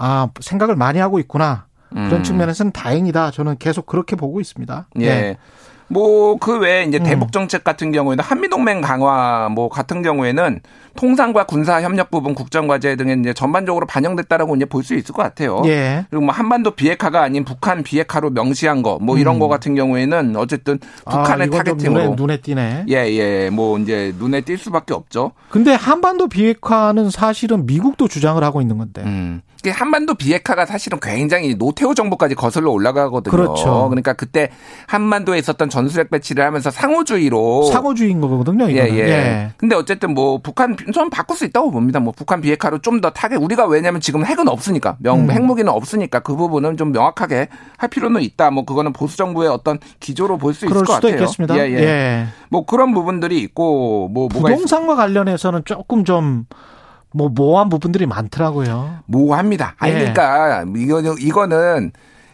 생각을 많이 하고 있구나. 그런 측면에서는 다행이다. 저는 계속 그렇게 보고 있습니다. 예. 네. 뭐 그 외에 이제 대북 정책 같은 경우에는 한미동맹 강화 뭐 같은 경우에는 통상과 군사 협력 부분 국정 과제 등에 이제 전반적으로 반영됐다라고 이제 볼 수 있을 것 같아요. 예. 그리고 뭐 한반도 비핵화가 아닌 북한 비핵화로 명시한 거 뭐 이런 거 같은 경우에는 어쨌든 북한의 타겟팅으로 눈에 띄네. 예. 뭐 이제 눈에 띌 수밖에 없죠. 근데 한반도 비핵화는 사실은 미국도 주장을 하고 있는 건데. 한반도 비핵화가 사실은 굉장히 노태우 정부까지 거슬러 올라가거든요. 그렇죠. 그러니까 그때 한반도에 있었던 전술핵 배치를 하면서 상호주의로. 상호주의인 거거든요. 이거는. 예, 예. 예. 근데 어쨌든 뭐 북한 저는 바꿀 수 있다고 봅니다. 뭐 북한 비핵화로 좀 더 타겟 우리가 왜냐하면 지금 핵은 없으니까 핵무기는 없으니까 그 부분은 좀 명확하게 할 필요는 있다. 뭐 그거는 보수 정부의 어떤 기조로 볼 수 있을 것 같아요. 그럴 수도 있겠습니다. 예, 예. 예. 뭐 그런 부분들이 있고 뭐 부동산과 관련해서는 조금 좀. 뭐 모호한 부분들이 많더라고요. 모호합니다. 아니 예. 그러니까 이거는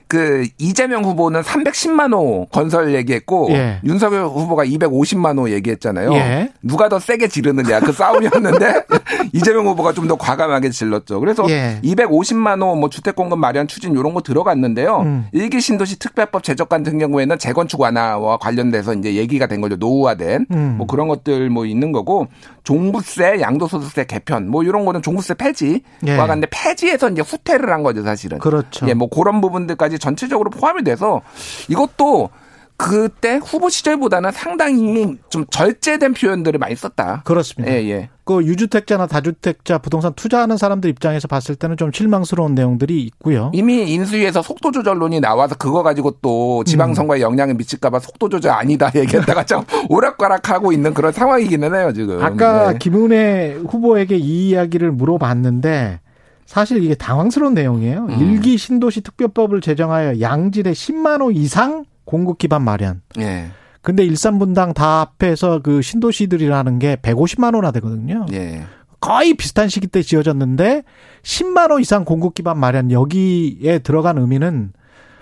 그 이재명 후보는 310만 호 건설 얘기했고 예. 윤석열 후보가 250만 호 얘기했잖아요. 예. 누가 더 세게 지르느냐 그 싸움이었는데 이재명 후보가 좀 더 과감하게 질렀죠. 그래서 예. 250만 호 뭐 주택공급 마련 추진 이런 거 들어갔는데요. 일기 신도시 특별법 제적 같은 경우에는 재건축 완화와 관련돼서 이제 얘기가 된 거죠. 노후화된 뭐 그런 것들 뭐 있는 거고 종부세, 양도소득세 개편 뭐 이런 거는 종부세 폐지와 예. 관련돼 폐지에서 이제 후퇴를 한 거죠 사실은. 그렇죠. 예, 뭐 그런 부분들까지. 전체적으로 포함이 돼서 이것도 그때 후보 시절보다는 상당히 좀 절제된 표현들을 많이 썼다. 그렇습니다. 예, 예. 그 유주택자나 다주택자 부동산 투자하는 사람들 입장에서 봤을 때는 좀 실망스러운 내용들이 있고요. 이미 인수위에서 속도 조절론이 나와서 그거 가지고 또 지방선거에 영향을 미칠까봐 속도 조절 아니다 얘기했다가 참 오락가락하고 있는 그런 상황이기는 해요 지금. 아까 네. 김은혜 후보에게 이 이야기를 물어봤는데. 사실 이게 당황스러운 내용이에요. 일기 신도시 특별법을 제정하여 양질의 10만 호 이상 공급 기반 마련. 예. 근데 일산분당 다 앞에서 그 신도시들이라는 게 150만 호나 되거든요. 예. 거의 비슷한 시기 때 지어졌는데 10만 호 이상 공급 기반 마련 여기에 들어간 의미는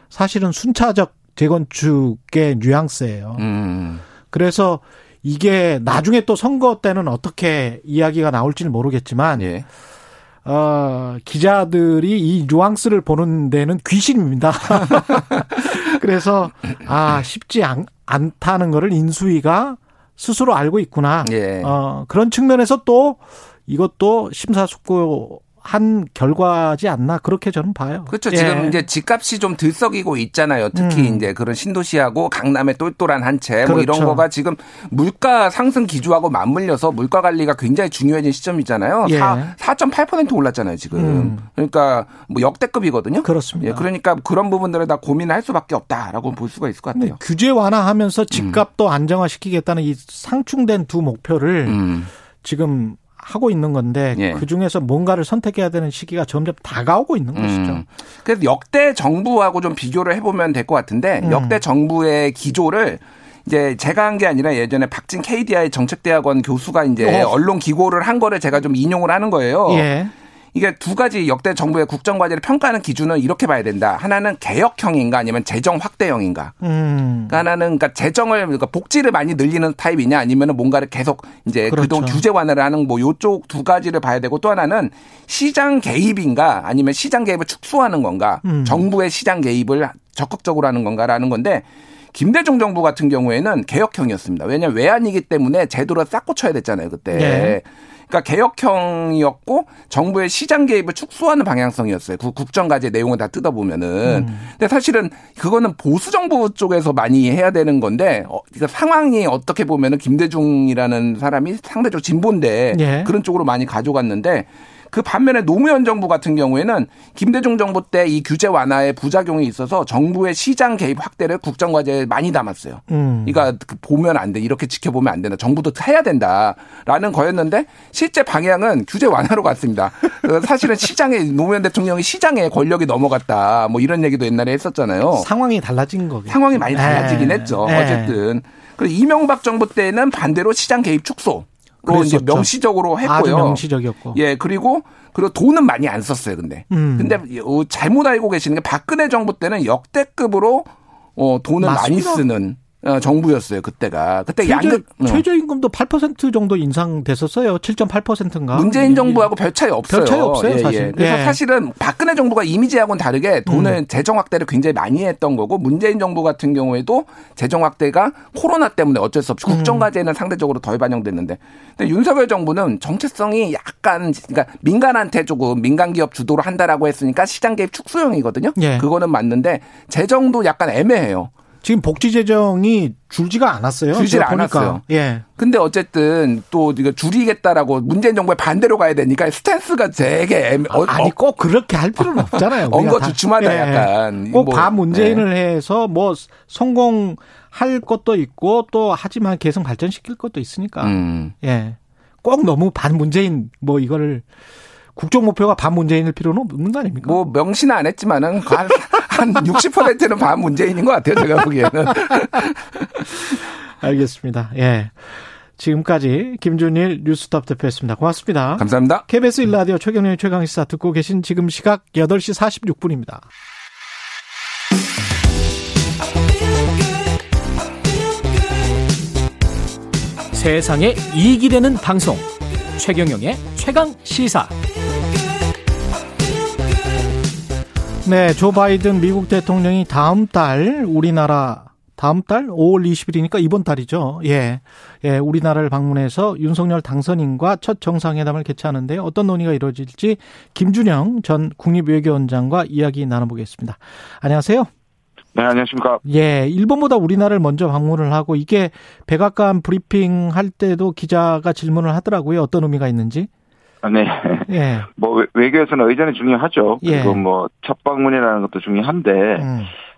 사실은 순차적 재건축의 뉘앙스예요. 그래서 이게 나중에 또 선거 때는 어떻게 이야기가 나올지는 모르겠지만 예. 기자들이 이 뉘앙스를 보는 데는 귀신입니다. 그래서 아 쉽지 않다는 거를 인수위가 스스로 알고 있구나. 예. 그런 측면에서 또 이것도 심사숙고. 한 결과지 않나 그렇게 저는 봐요. 그렇죠. 예. 지금 이제 집값이 좀 들썩이고 있잖아요. 특히 이제 그런 신도시하고 강남의 똘똘한 한 채 뭐 그렇죠. 이런 거가 지금 물가 상승 기조하고 맞물려서 물가 관리가 굉장히 중요해진 시점이잖아요. 예. 4.8% 올랐잖아요, 지금. 그러니까 뭐 역대급이거든요. 그렇습니다. 예, 그러니까 그런 부분들에 다 고민을 할 수밖에 없다라고 볼 수가 있을 것 같아요. 규제 완화하면서 집값도 안정화시키겠다는 이 상충된 두 목표를 지금 하고 있는 건데 예. 그중에서 뭔가를 선택해야 되는 시기가 점점 다가오고 있는 것이죠. 그래서 역대 정부하고 좀 비교를 해보면 될 것 같은데 역대 정부의 기조를 이제 제가 한 게 아니라 예전에 박진 KDI 정책대학원 교수가 이제 언론 기고를 한 거를 제가 좀 인용을 하는 거예요. 예. 이게 두 가지 역대 정부의 국정과제를 평가하는 기준은 이렇게 봐야 된다. 하나는 개혁형인가 아니면 재정 확대형인가. 그러니까 하나는 그러니까 재정을 그러니까 복지를 많이 늘리는 타입이냐 아니면 뭔가를 계속 이제 그렇죠. 그동안 규제 완화를 하는 뭐 요쪽 두 가지를 봐야 되고 또 하나는 시장 개입인가 아니면 시장 개입을 축소하는 건가. 정부의 시장 개입을 적극적으로 하는 건가라는 건데. 김대중 정부 같은 경우에는 개혁형이었습니다. 왜냐하면 외환이기 때문에 제도를 싹 고쳐야 됐잖아요. 그때. 네. 그러니까 개혁형이었고 정부의 시장 개입을 축소하는 방향성이었어요. 그 국정과제 내용을 다 뜯어보면은. 근데 사실은 그거는 보수 정부 쪽에서 많이 해야 되는 건데 그러니까 상황이 어떻게 보면은 김대중이라는 사람이 상대적으로 진보인데 네. 그런 쪽으로 많이 가져갔는데 그 반면에 노무현 정부 같은 경우에는 김대중 정부 때 이 규제 완화의 부작용이 있어서 정부의 시장 개입 확대를 국정과제에 많이 담았어요. 그러니까 보면 안 돼. 이렇게 지켜보면 안 된다. 정부도 해야 된다라는 거였는데 실제 방향은 규제 완화로 갔습니다. 사실은 시장에 노무현 대통령이 시장에 권력이 넘어갔다. 뭐 이런 얘기도 옛날에 했었잖아요. 상황이 달라진 거겠죠. 상황이 많이 달라지긴 했죠. 어쨌든. 그리고 이명박 정부 때는 반대로 시장 개입 축소. 로 이제 명시적으로 했고요. 아주 명시적이었고. 예, 그리고 돈은 많이 안 썼어요, 근데. 근데 잘못 알고 계시는 게 박근혜 정부 때는 역대급으로 돈을 많이 쓰는 정부였어요, 그때가. 그때 양극 최저임금도 8% 정도 인상됐었어요. 7.8%인가. 문재인 정부하고 별 차이 없어요. 별 차이 없어요, 사실. 예. 그래서 예. 사실은 박근혜 정부가 이미지하고는 다르게 돈을 재정 확대를 굉장히 많이 했던 거고 문재인 정부 같은 경우에도 재정 확대가 코로나 때문에 어쩔 수 없이 국정과제는 상대적으로 덜 반영됐는데 근데 윤석열 정부는 정체성이 약간 그러니까 민간한테 조금 민간 기업 주도로 한다라고 했으니까 시장 개입 축소형이거든요. 예. 그거는 맞는데 재정도 약간 애매해요. 지금 복지 재정이 줄지가 않았어요. 줄지를 않았어요. 예. 근데 어쨌든 또 이거 줄이겠다라고 문재인 정부의 반대로 가야 되니까 스탠스가 되게 아니 꼭 그렇게 할 필요는 없잖아요. 엉거주춤하다. 예. 약간 꼭 다 문재인을 해서 뭐 성공할 것도 있고 또 하지만 계속 발전시킬 것도 있으니까. 예. 꼭 너무 반문재인 뭐 이거를 국정 목표가 반문재인일 필요는 없는 거 아닙니까? 뭐 명시는 안 했지만은 한 60%는 반문재인인 것 같아요, 제가 보기에는. 알겠습니다. 예. 지금까지 김준일 뉴스톱 대표였습니다. 고맙습니다. 감사합니다. KBS 1라디오 최경영의 최강시사 듣고 계신 지금 시각 8시 46분입니다. 세상에 이익이 되는 방송 최경영의 최강시사. 네, 조 바이든 미국 대통령이 다음 달 5월 20일이니까 이번 달이죠. 예, 우리나라를 방문해서 윤석열 당선인과 첫 정상회담을 개최하는데 어떤 논의가 이루어질지 김준형 전 국립외교원장과 이야기 나눠보겠습니다. 안녕하세요. 네, 안녕하십니까. 예, 일본보다 우리나라를 먼저 방문을 하고 이게 백악관 브리핑 할 때도 기자가 질문을 하더라고요. 어떤 의미가 있는지. 네. 예. 뭐 외교에서는 의전이 중요하죠. 그리고 예. 뭐 첫 방문이라는 것도 중요한데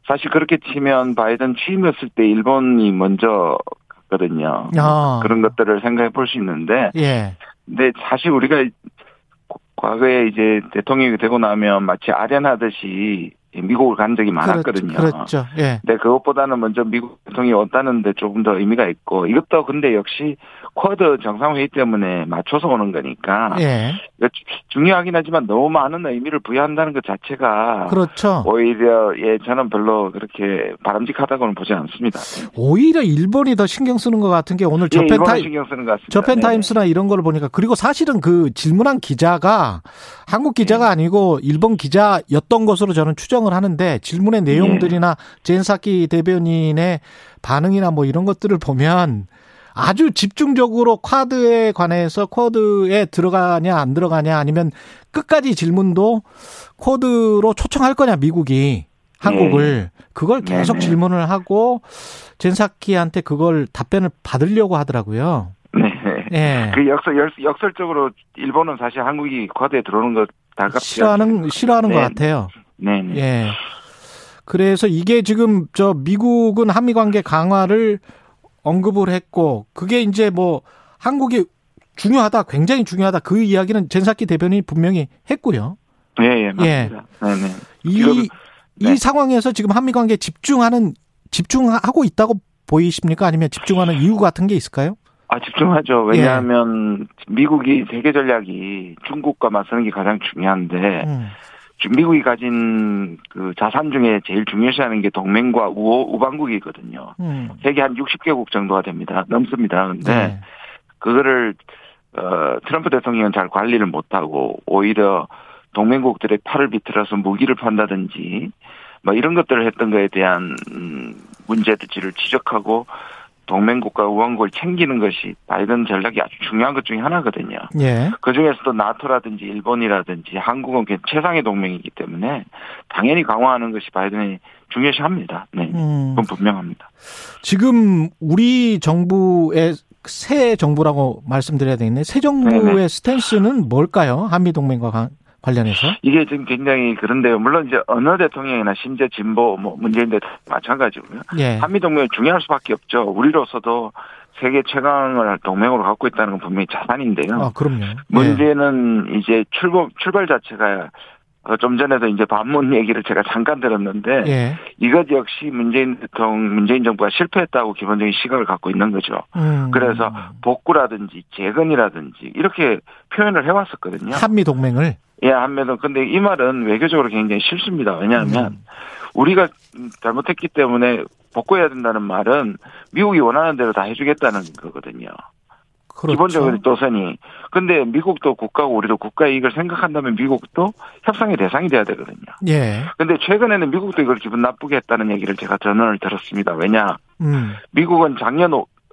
사실 그렇게 치면 바이든 취임했을 때 일본이 먼저 갔거든요. 그런 것들을 생각해 볼 수 있는데. 예. 근데 사실 우리가 과거에 이제 대통령이 되고 나면 마치 아련하듯이 미국을 간 적이 많았거든요. 그렇죠. 예. 근데 그것보다는 먼저 미국 대통령이 왔다는데 조금 더 의미가 있고 이것도 근데 역시 쿼드 정상회의 때문에 맞춰서 오는 거니까 예. 중요하긴 하지만 너무 많은 의미를 부여한다는 것 자체가 그렇죠. 오히려 예 저는 별로 그렇게 바람직하다고는 보지 않습니다. 오히려 일본이 더 신경 쓰는 것 같은 게 오늘 저펜타임스나 이런 걸 보니까 그리고 사실은 그 질문한 기자가 한국 기자가 아니고 일본 기자였던 것으로 저는 추정을 하는데 질문의 내용들이나 젠사키 대변인의 반응이나 뭐 이런 것들을 보면 아주 집중적으로 쿼드에 관해서 쿼드에 들어가냐 안 들어가냐 아니면 끝까지 질문도 쿼드로 초청할 거냐 미국이 한국을 그걸 계속 질문을 하고 젠사키한테 그걸 답변을 받으려고 하더라고요. 네. 그 역설적으로 일본은 사실 한국이 쿼드에 들어오는 거 싫어하는 것 같아요. 네. 예. 그래서 이게 지금 저 미국은 한미 관계 강화를 언급을 했고 그게 이제 뭐 한국이 중요하다, 굉장히 중요하다 그 이야기는 젠사키 대변인이 분명히 했고요. 예, 맞습니다. 네, 네. 이 상황에서 지금 한미 관계에 집중하고 있다고 보이십니까? 아니면 집중하는 이유 같은 게 있을까요? 집중하죠. 왜냐하면 미국이 세계 전략이 중국과 맞서는 게 가장 중요한데. 미국이 가진 그 자산 중에 제일 중요시하는 게 동맹과 우방국이거든요. 세계 한 60개국 정도가 됩니다. 넘습니다. 근데 그거를 트럼프 대통령은 잘 관리를 못하고 오히려 동맹국들의 팔을 비틀어서 무기를 판다든지 뭐 이런 것들을 했던 거에 대한 문제들을 지적하고 동맹국과 우방국을 챙기는 것이 바이든 전략이 아주 중요한 것 중에 하나거든요. 예. 그중에서도 나토라든지 일본이라든지 한국은 최상의 동맹이기 때문에 당연히 강화하는 것이 바이든이 중요시합니다. 네, 그건 분명합니다. 지금 우리 정부의 새 정부라고 말씀드려야 되겠네요. 새 정부의 네네. 스탠스는 뭘까요? 한미동맹과 관련해서? 이게 지금 굉장히 그런데요. 물론 이제 어느 대통령이나 심지어 진보, 문재인 대통령 마찬가지고요. 예. 한미동맹이 중요할 수밖에 없죠. 우리로서도 세계 최강을 동맹으로 갖고 있다는 건 분명히 자산인데요. 그럼요. 문제는 이제 출발 자체가 좀 전에도 이제 반문 얘기를 제가 잠깐 들었는데 예. 이것 역시 문재인 정부가 실패했다고 기본적인 시각을 갖고 있는 거죠. 그래서 복구라든지 재건이라든지 이렇게 표현을 해왔었거든요. 한미동맹을. 예, 한미동맹. 근데 이 말은 외교적으로 굉장히 실수입니다. 왜냐하면 우리가 잘못했기 때문에 복구해야 된다는 말은 미국이 원하는 대로 다 해주겠다는 거거든요. 그렇죠. 기본적으로 노선이. 근데 미국도 국가고 우리도 국가 이익을 생각한다면 미국도 협상의 대상이 돼야 되거든요. 예. 근데 최근에는 미국도 이걸 기분 나쁘게 했다는 얘기를 제가 전언을 들었습니다. 왜냐. 미국은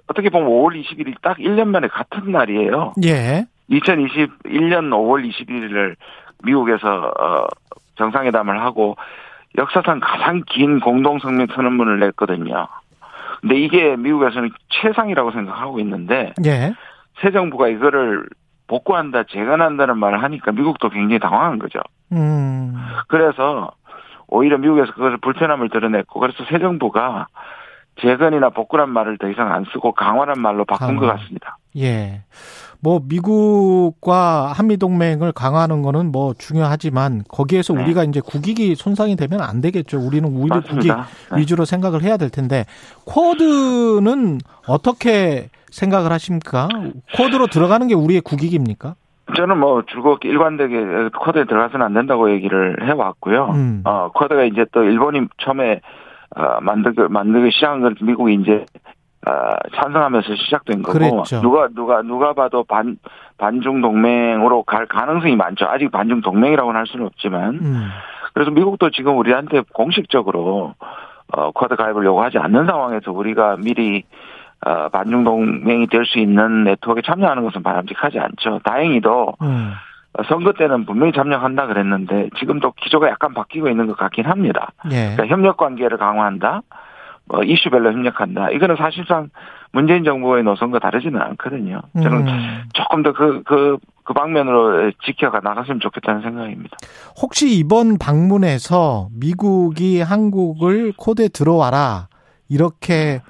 어떻게 보면 5월 20일이 딱 1년 만에 같은 날이에요. 예. 2021년 5월 21일을 미국에서 정상회담을 하고 역사상 가장 긴 공동성명 선언문을 냈거든요. 근데 이게 미국에서는 최상이라고 생각하고 있는데 예. 새 정부가 이거를 복구한다, 재건한다는 말을 하니까 미국도 굉장히 당황한 거죠. 그래서 오히려 미국에서 그것을 불편함을 드러냈고 그래서 새 정부가 재건이나 복구란 말을 더 이상 안 쓰고 강화란 말로 바꾼 것 같습니다. 예. 뭐 미국과 한미 동맹을 강화하는 거는 뭐 중요하지만 거기에서 네. 우리가 이제 국익이 손상이 되면 안 되겠죠. 우리는 우리 국익 네. 위주로 생각을 해야 될 텐데 쿼드는 어떻게 생각을 하십니까? 쿼드로 들어가는 게 우리의 국익입니까? 저는 뭐 줄곧 일관되게 쿼드에 들어가서는 안 된다고 얘기를 해왔고요. 쿼드가 이제 또 일본이 처음에 만들기 시작한 건 미국이 이제 찬성하면서 시작된 거고 그랬죠. 누가 봐도 반중 동맹으로 갈 가능성이 많죠. 아직 반중 동맹이라고는 할 수는 없지만 그래서 미국도 지금 우리한테 공식적으로 쿼드 가입을 요구하지 않는 상황에서 우리가 미리 반중 동맹이 될 수 있는 네트워크에 참여하는 것은 바람직하지 않죠. 다행히도 선거 때는 분명히 참여한다 그랬는데 지금도 기조가 약간 바뀌고 있는 것 같긴 합니다. 예. 그러니까 협력 관계를 강화한다. 뭐 이슈별로 협력한다. 이거는 사실상 문재인 정부의 노선과 다르지는 않거든요. 저는 조금 더 그 방면으로 지켜가 나갔으면 좋겠다는 생각입니다. 혹시 이번 방문에서 미국이 한국을 코드에 들어와라 이렇게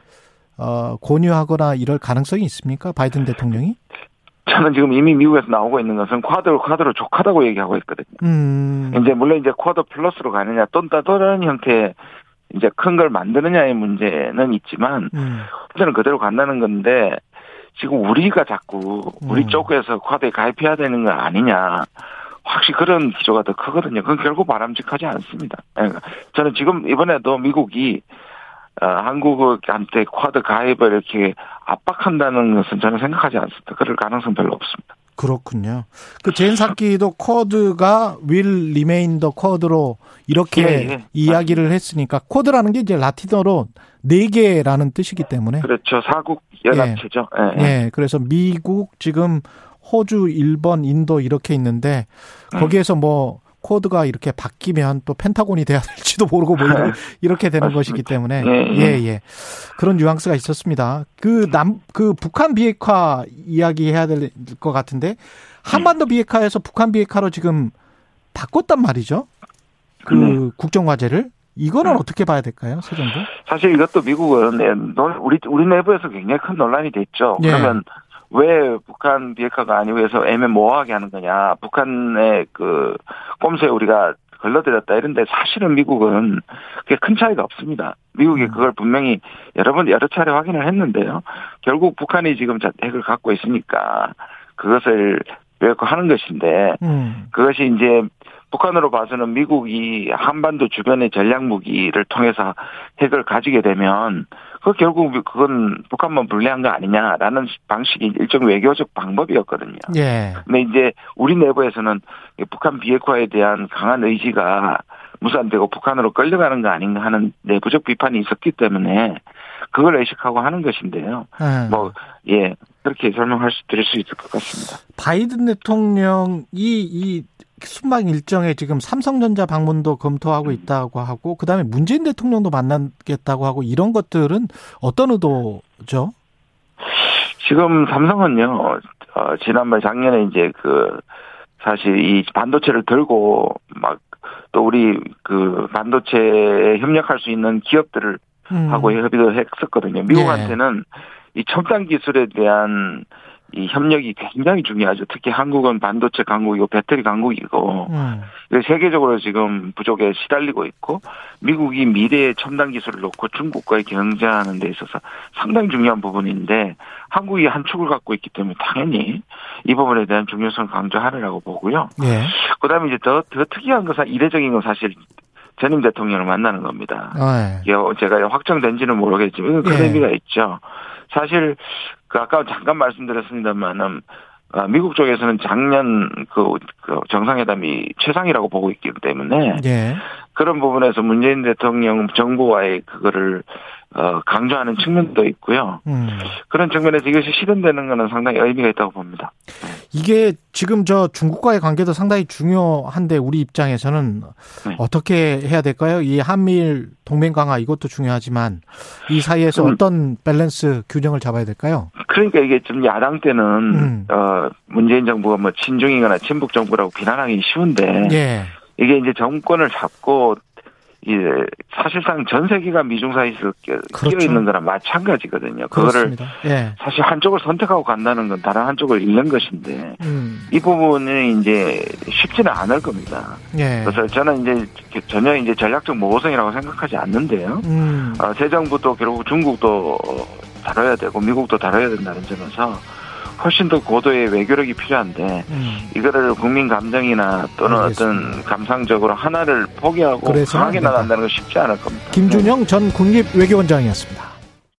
권유하거나 이럴 가능성이 있습니까? 바이든 대통령이? 저는 지금 이미 미국에서 나오고 있는 것은 쿼드로 족하다고 얘기하고 있거든요. 이제 물론 이제 쿼드 플러스로 가느냐 또 다른 형태의 이제 큰 걸 만드느냐의 문제는 있지만 저는 그대로 간다는 건데 지금 우리가 자꾸 우리 쪽에서 쿼드에 가입해야 되는 거 아니냐. 확실히 그런 기조가 더 크거든요. 그건 결국 바람직하지 않습니다. 저는 지금 이번에도 미국이 한국한테 쿼드 가입을 이렇게 압박한다는 것은 저는 생각하지 않습니다. 그럴 가능성 별로 없습니다. 그렇군요. 그 젠사키도 쿼드가 will remain the 쿼드로 이렇게 이야기를 했으니까 쿼드라는 게 이제 라틴어로 네 개라는 뜻이기 때문에 그렇죠. 4국 연합체죠. 예. 예. 그래서 미국 지금 호주, 일본, 인도 이렇게 있는데 거기에서 뭐 코드가 이렇게 바뀌면 또 펜타곤이 돼야 될지도 모르고 뭐 이렇게 되는 맞습니다. 것이기 때문에 예. 그런 뉘앙스가 있었습니다. 그 북한 비핵화 이야기해야 될 것 같은데 한반도 비핵화에서 북한 비핵화로 지금 바꿨단 말이죠. 국정 과제를 이거는 어떻게 봐야 될까요, 새 정부? 사실 이것도 미국은 우리 내부에서 굉장히 큰 논란이 됐죠. 예. 그러면 왜 북한 비핵화가 아니고 해서 애매모호하게 하는 거냐. 북한의 그 꼼수에 우리가 걸러들였다 이런데 사실은 미국은 그게 큰 차이가 없습니다. 미국이 그걸 분명히 여러 차례 확인을 했는데요. 결국 북한이 지금 핵을 갖고 있으니까 그것을 비핵화하는 것인데 그것이 이제 북한으로 봐서는 미국이 한반도 주변의 전략 무기를 통해서 핵을 가지게 되면 그건 북한만 불리한 거 아니냐라는 방식이 일종 외교적 방법이었거든요. 예. 근데 이제 우리 내부에서는 북한 비핵화에 대한 강한 의지가 무산되고 북한으로 끌려가는 거 아닌가 하는 내부적 비판이 있었기 때문에 그걸 의식하고 하는 것인데요. 그렇게 드릴 수 있을 것 같습니다. 바이든 대통령이 이 순방 일정에 지금 삼성전자 방문도 검토하고 있다고 하고 그다음에 문재인 대통령도 만나겠다고 하고 이런 것들은 어떤 의도죠? 지금 삼성은요. 작년에 이제 사실 이 반도체를 들고 또 우리 반도체에 협력할 수 있는 기업들을 하고 협의도 했었거든요. 미국한테는 이 첨단 기술에 대한 이 협력이 굉장히 중요하죠. 특히 한국은 반도체 강국이고 배터리 강국이고 세계적으로 지금 부족에 시달리고 있고 미국이 미래의 첨단 기술을 놓고 중국과의 경쟁하는 데 있어서 상당히 중요한 부분인데 한국이 한 축을 갖고 있기 때문에 당연히 이 부분에 대한 중요성을 강조하느라고 보고요. 예. 그다음에 이제 더 특이한 것은 이례적인 건 사실 전임 대통령을 만나는 겁니다. 예. 제가 확정된지는 모르겠지만 이건 큰 의미가 있죠. 사실 아까 잠깐 말씀드렸습니다만은 미국 쪽에서는 작년 그 정상회담이 최상이라고 보고 있기 때문에 그런 부분에서 문재인 대통령 정부와의 그거를 강조하는 측면도 있고요. 그런 측면에서 이것이 실현되는 것은 상당히 의미가 있다고 봅니다. 이게 지금 저 중국과의 관계도 상당히 중요한데 우리 입장에서는 네. 어떻게 해야 될까요? 이 한미일 동맹 강화 이것도 중요하지만 이 사이에서 어떤 밸런스 균형을 잡아야 될까요? 그러니까 이게 좀 야당 때는 문재인 정부가 뭐 친중이거나 친북 정부라고 비난하기 쉬운데 예. 이게 이제 정권을 잡고 예, 사실상 전 세계가 미중 사이에서 끼어 있는 거랑 마찬가지거든요. 그거를 예. 사실 한쪽을 선택하고 간다는 건 다른 한쪽을 잃는 것인데 이 부분은 이제 쉽지는 않을 겁니다. 예. 그래서 저는 이제 전혀 이제 전략적 모호성이라고 생각하지 않는데요. 새 정부도 결국 중국도 다뤄야 되고 미국도 다뤄야 된다는 점에서 훨씬 더 고도의 외교력이 필요한데 이거를 국민 감정이나 또는 알겠습니다. 어떤 감상적으로 하나를 포기하고 강하게 나간다는 건 쉽지 않을 겁니다. 김준형 전 국립외교원장이었습니다.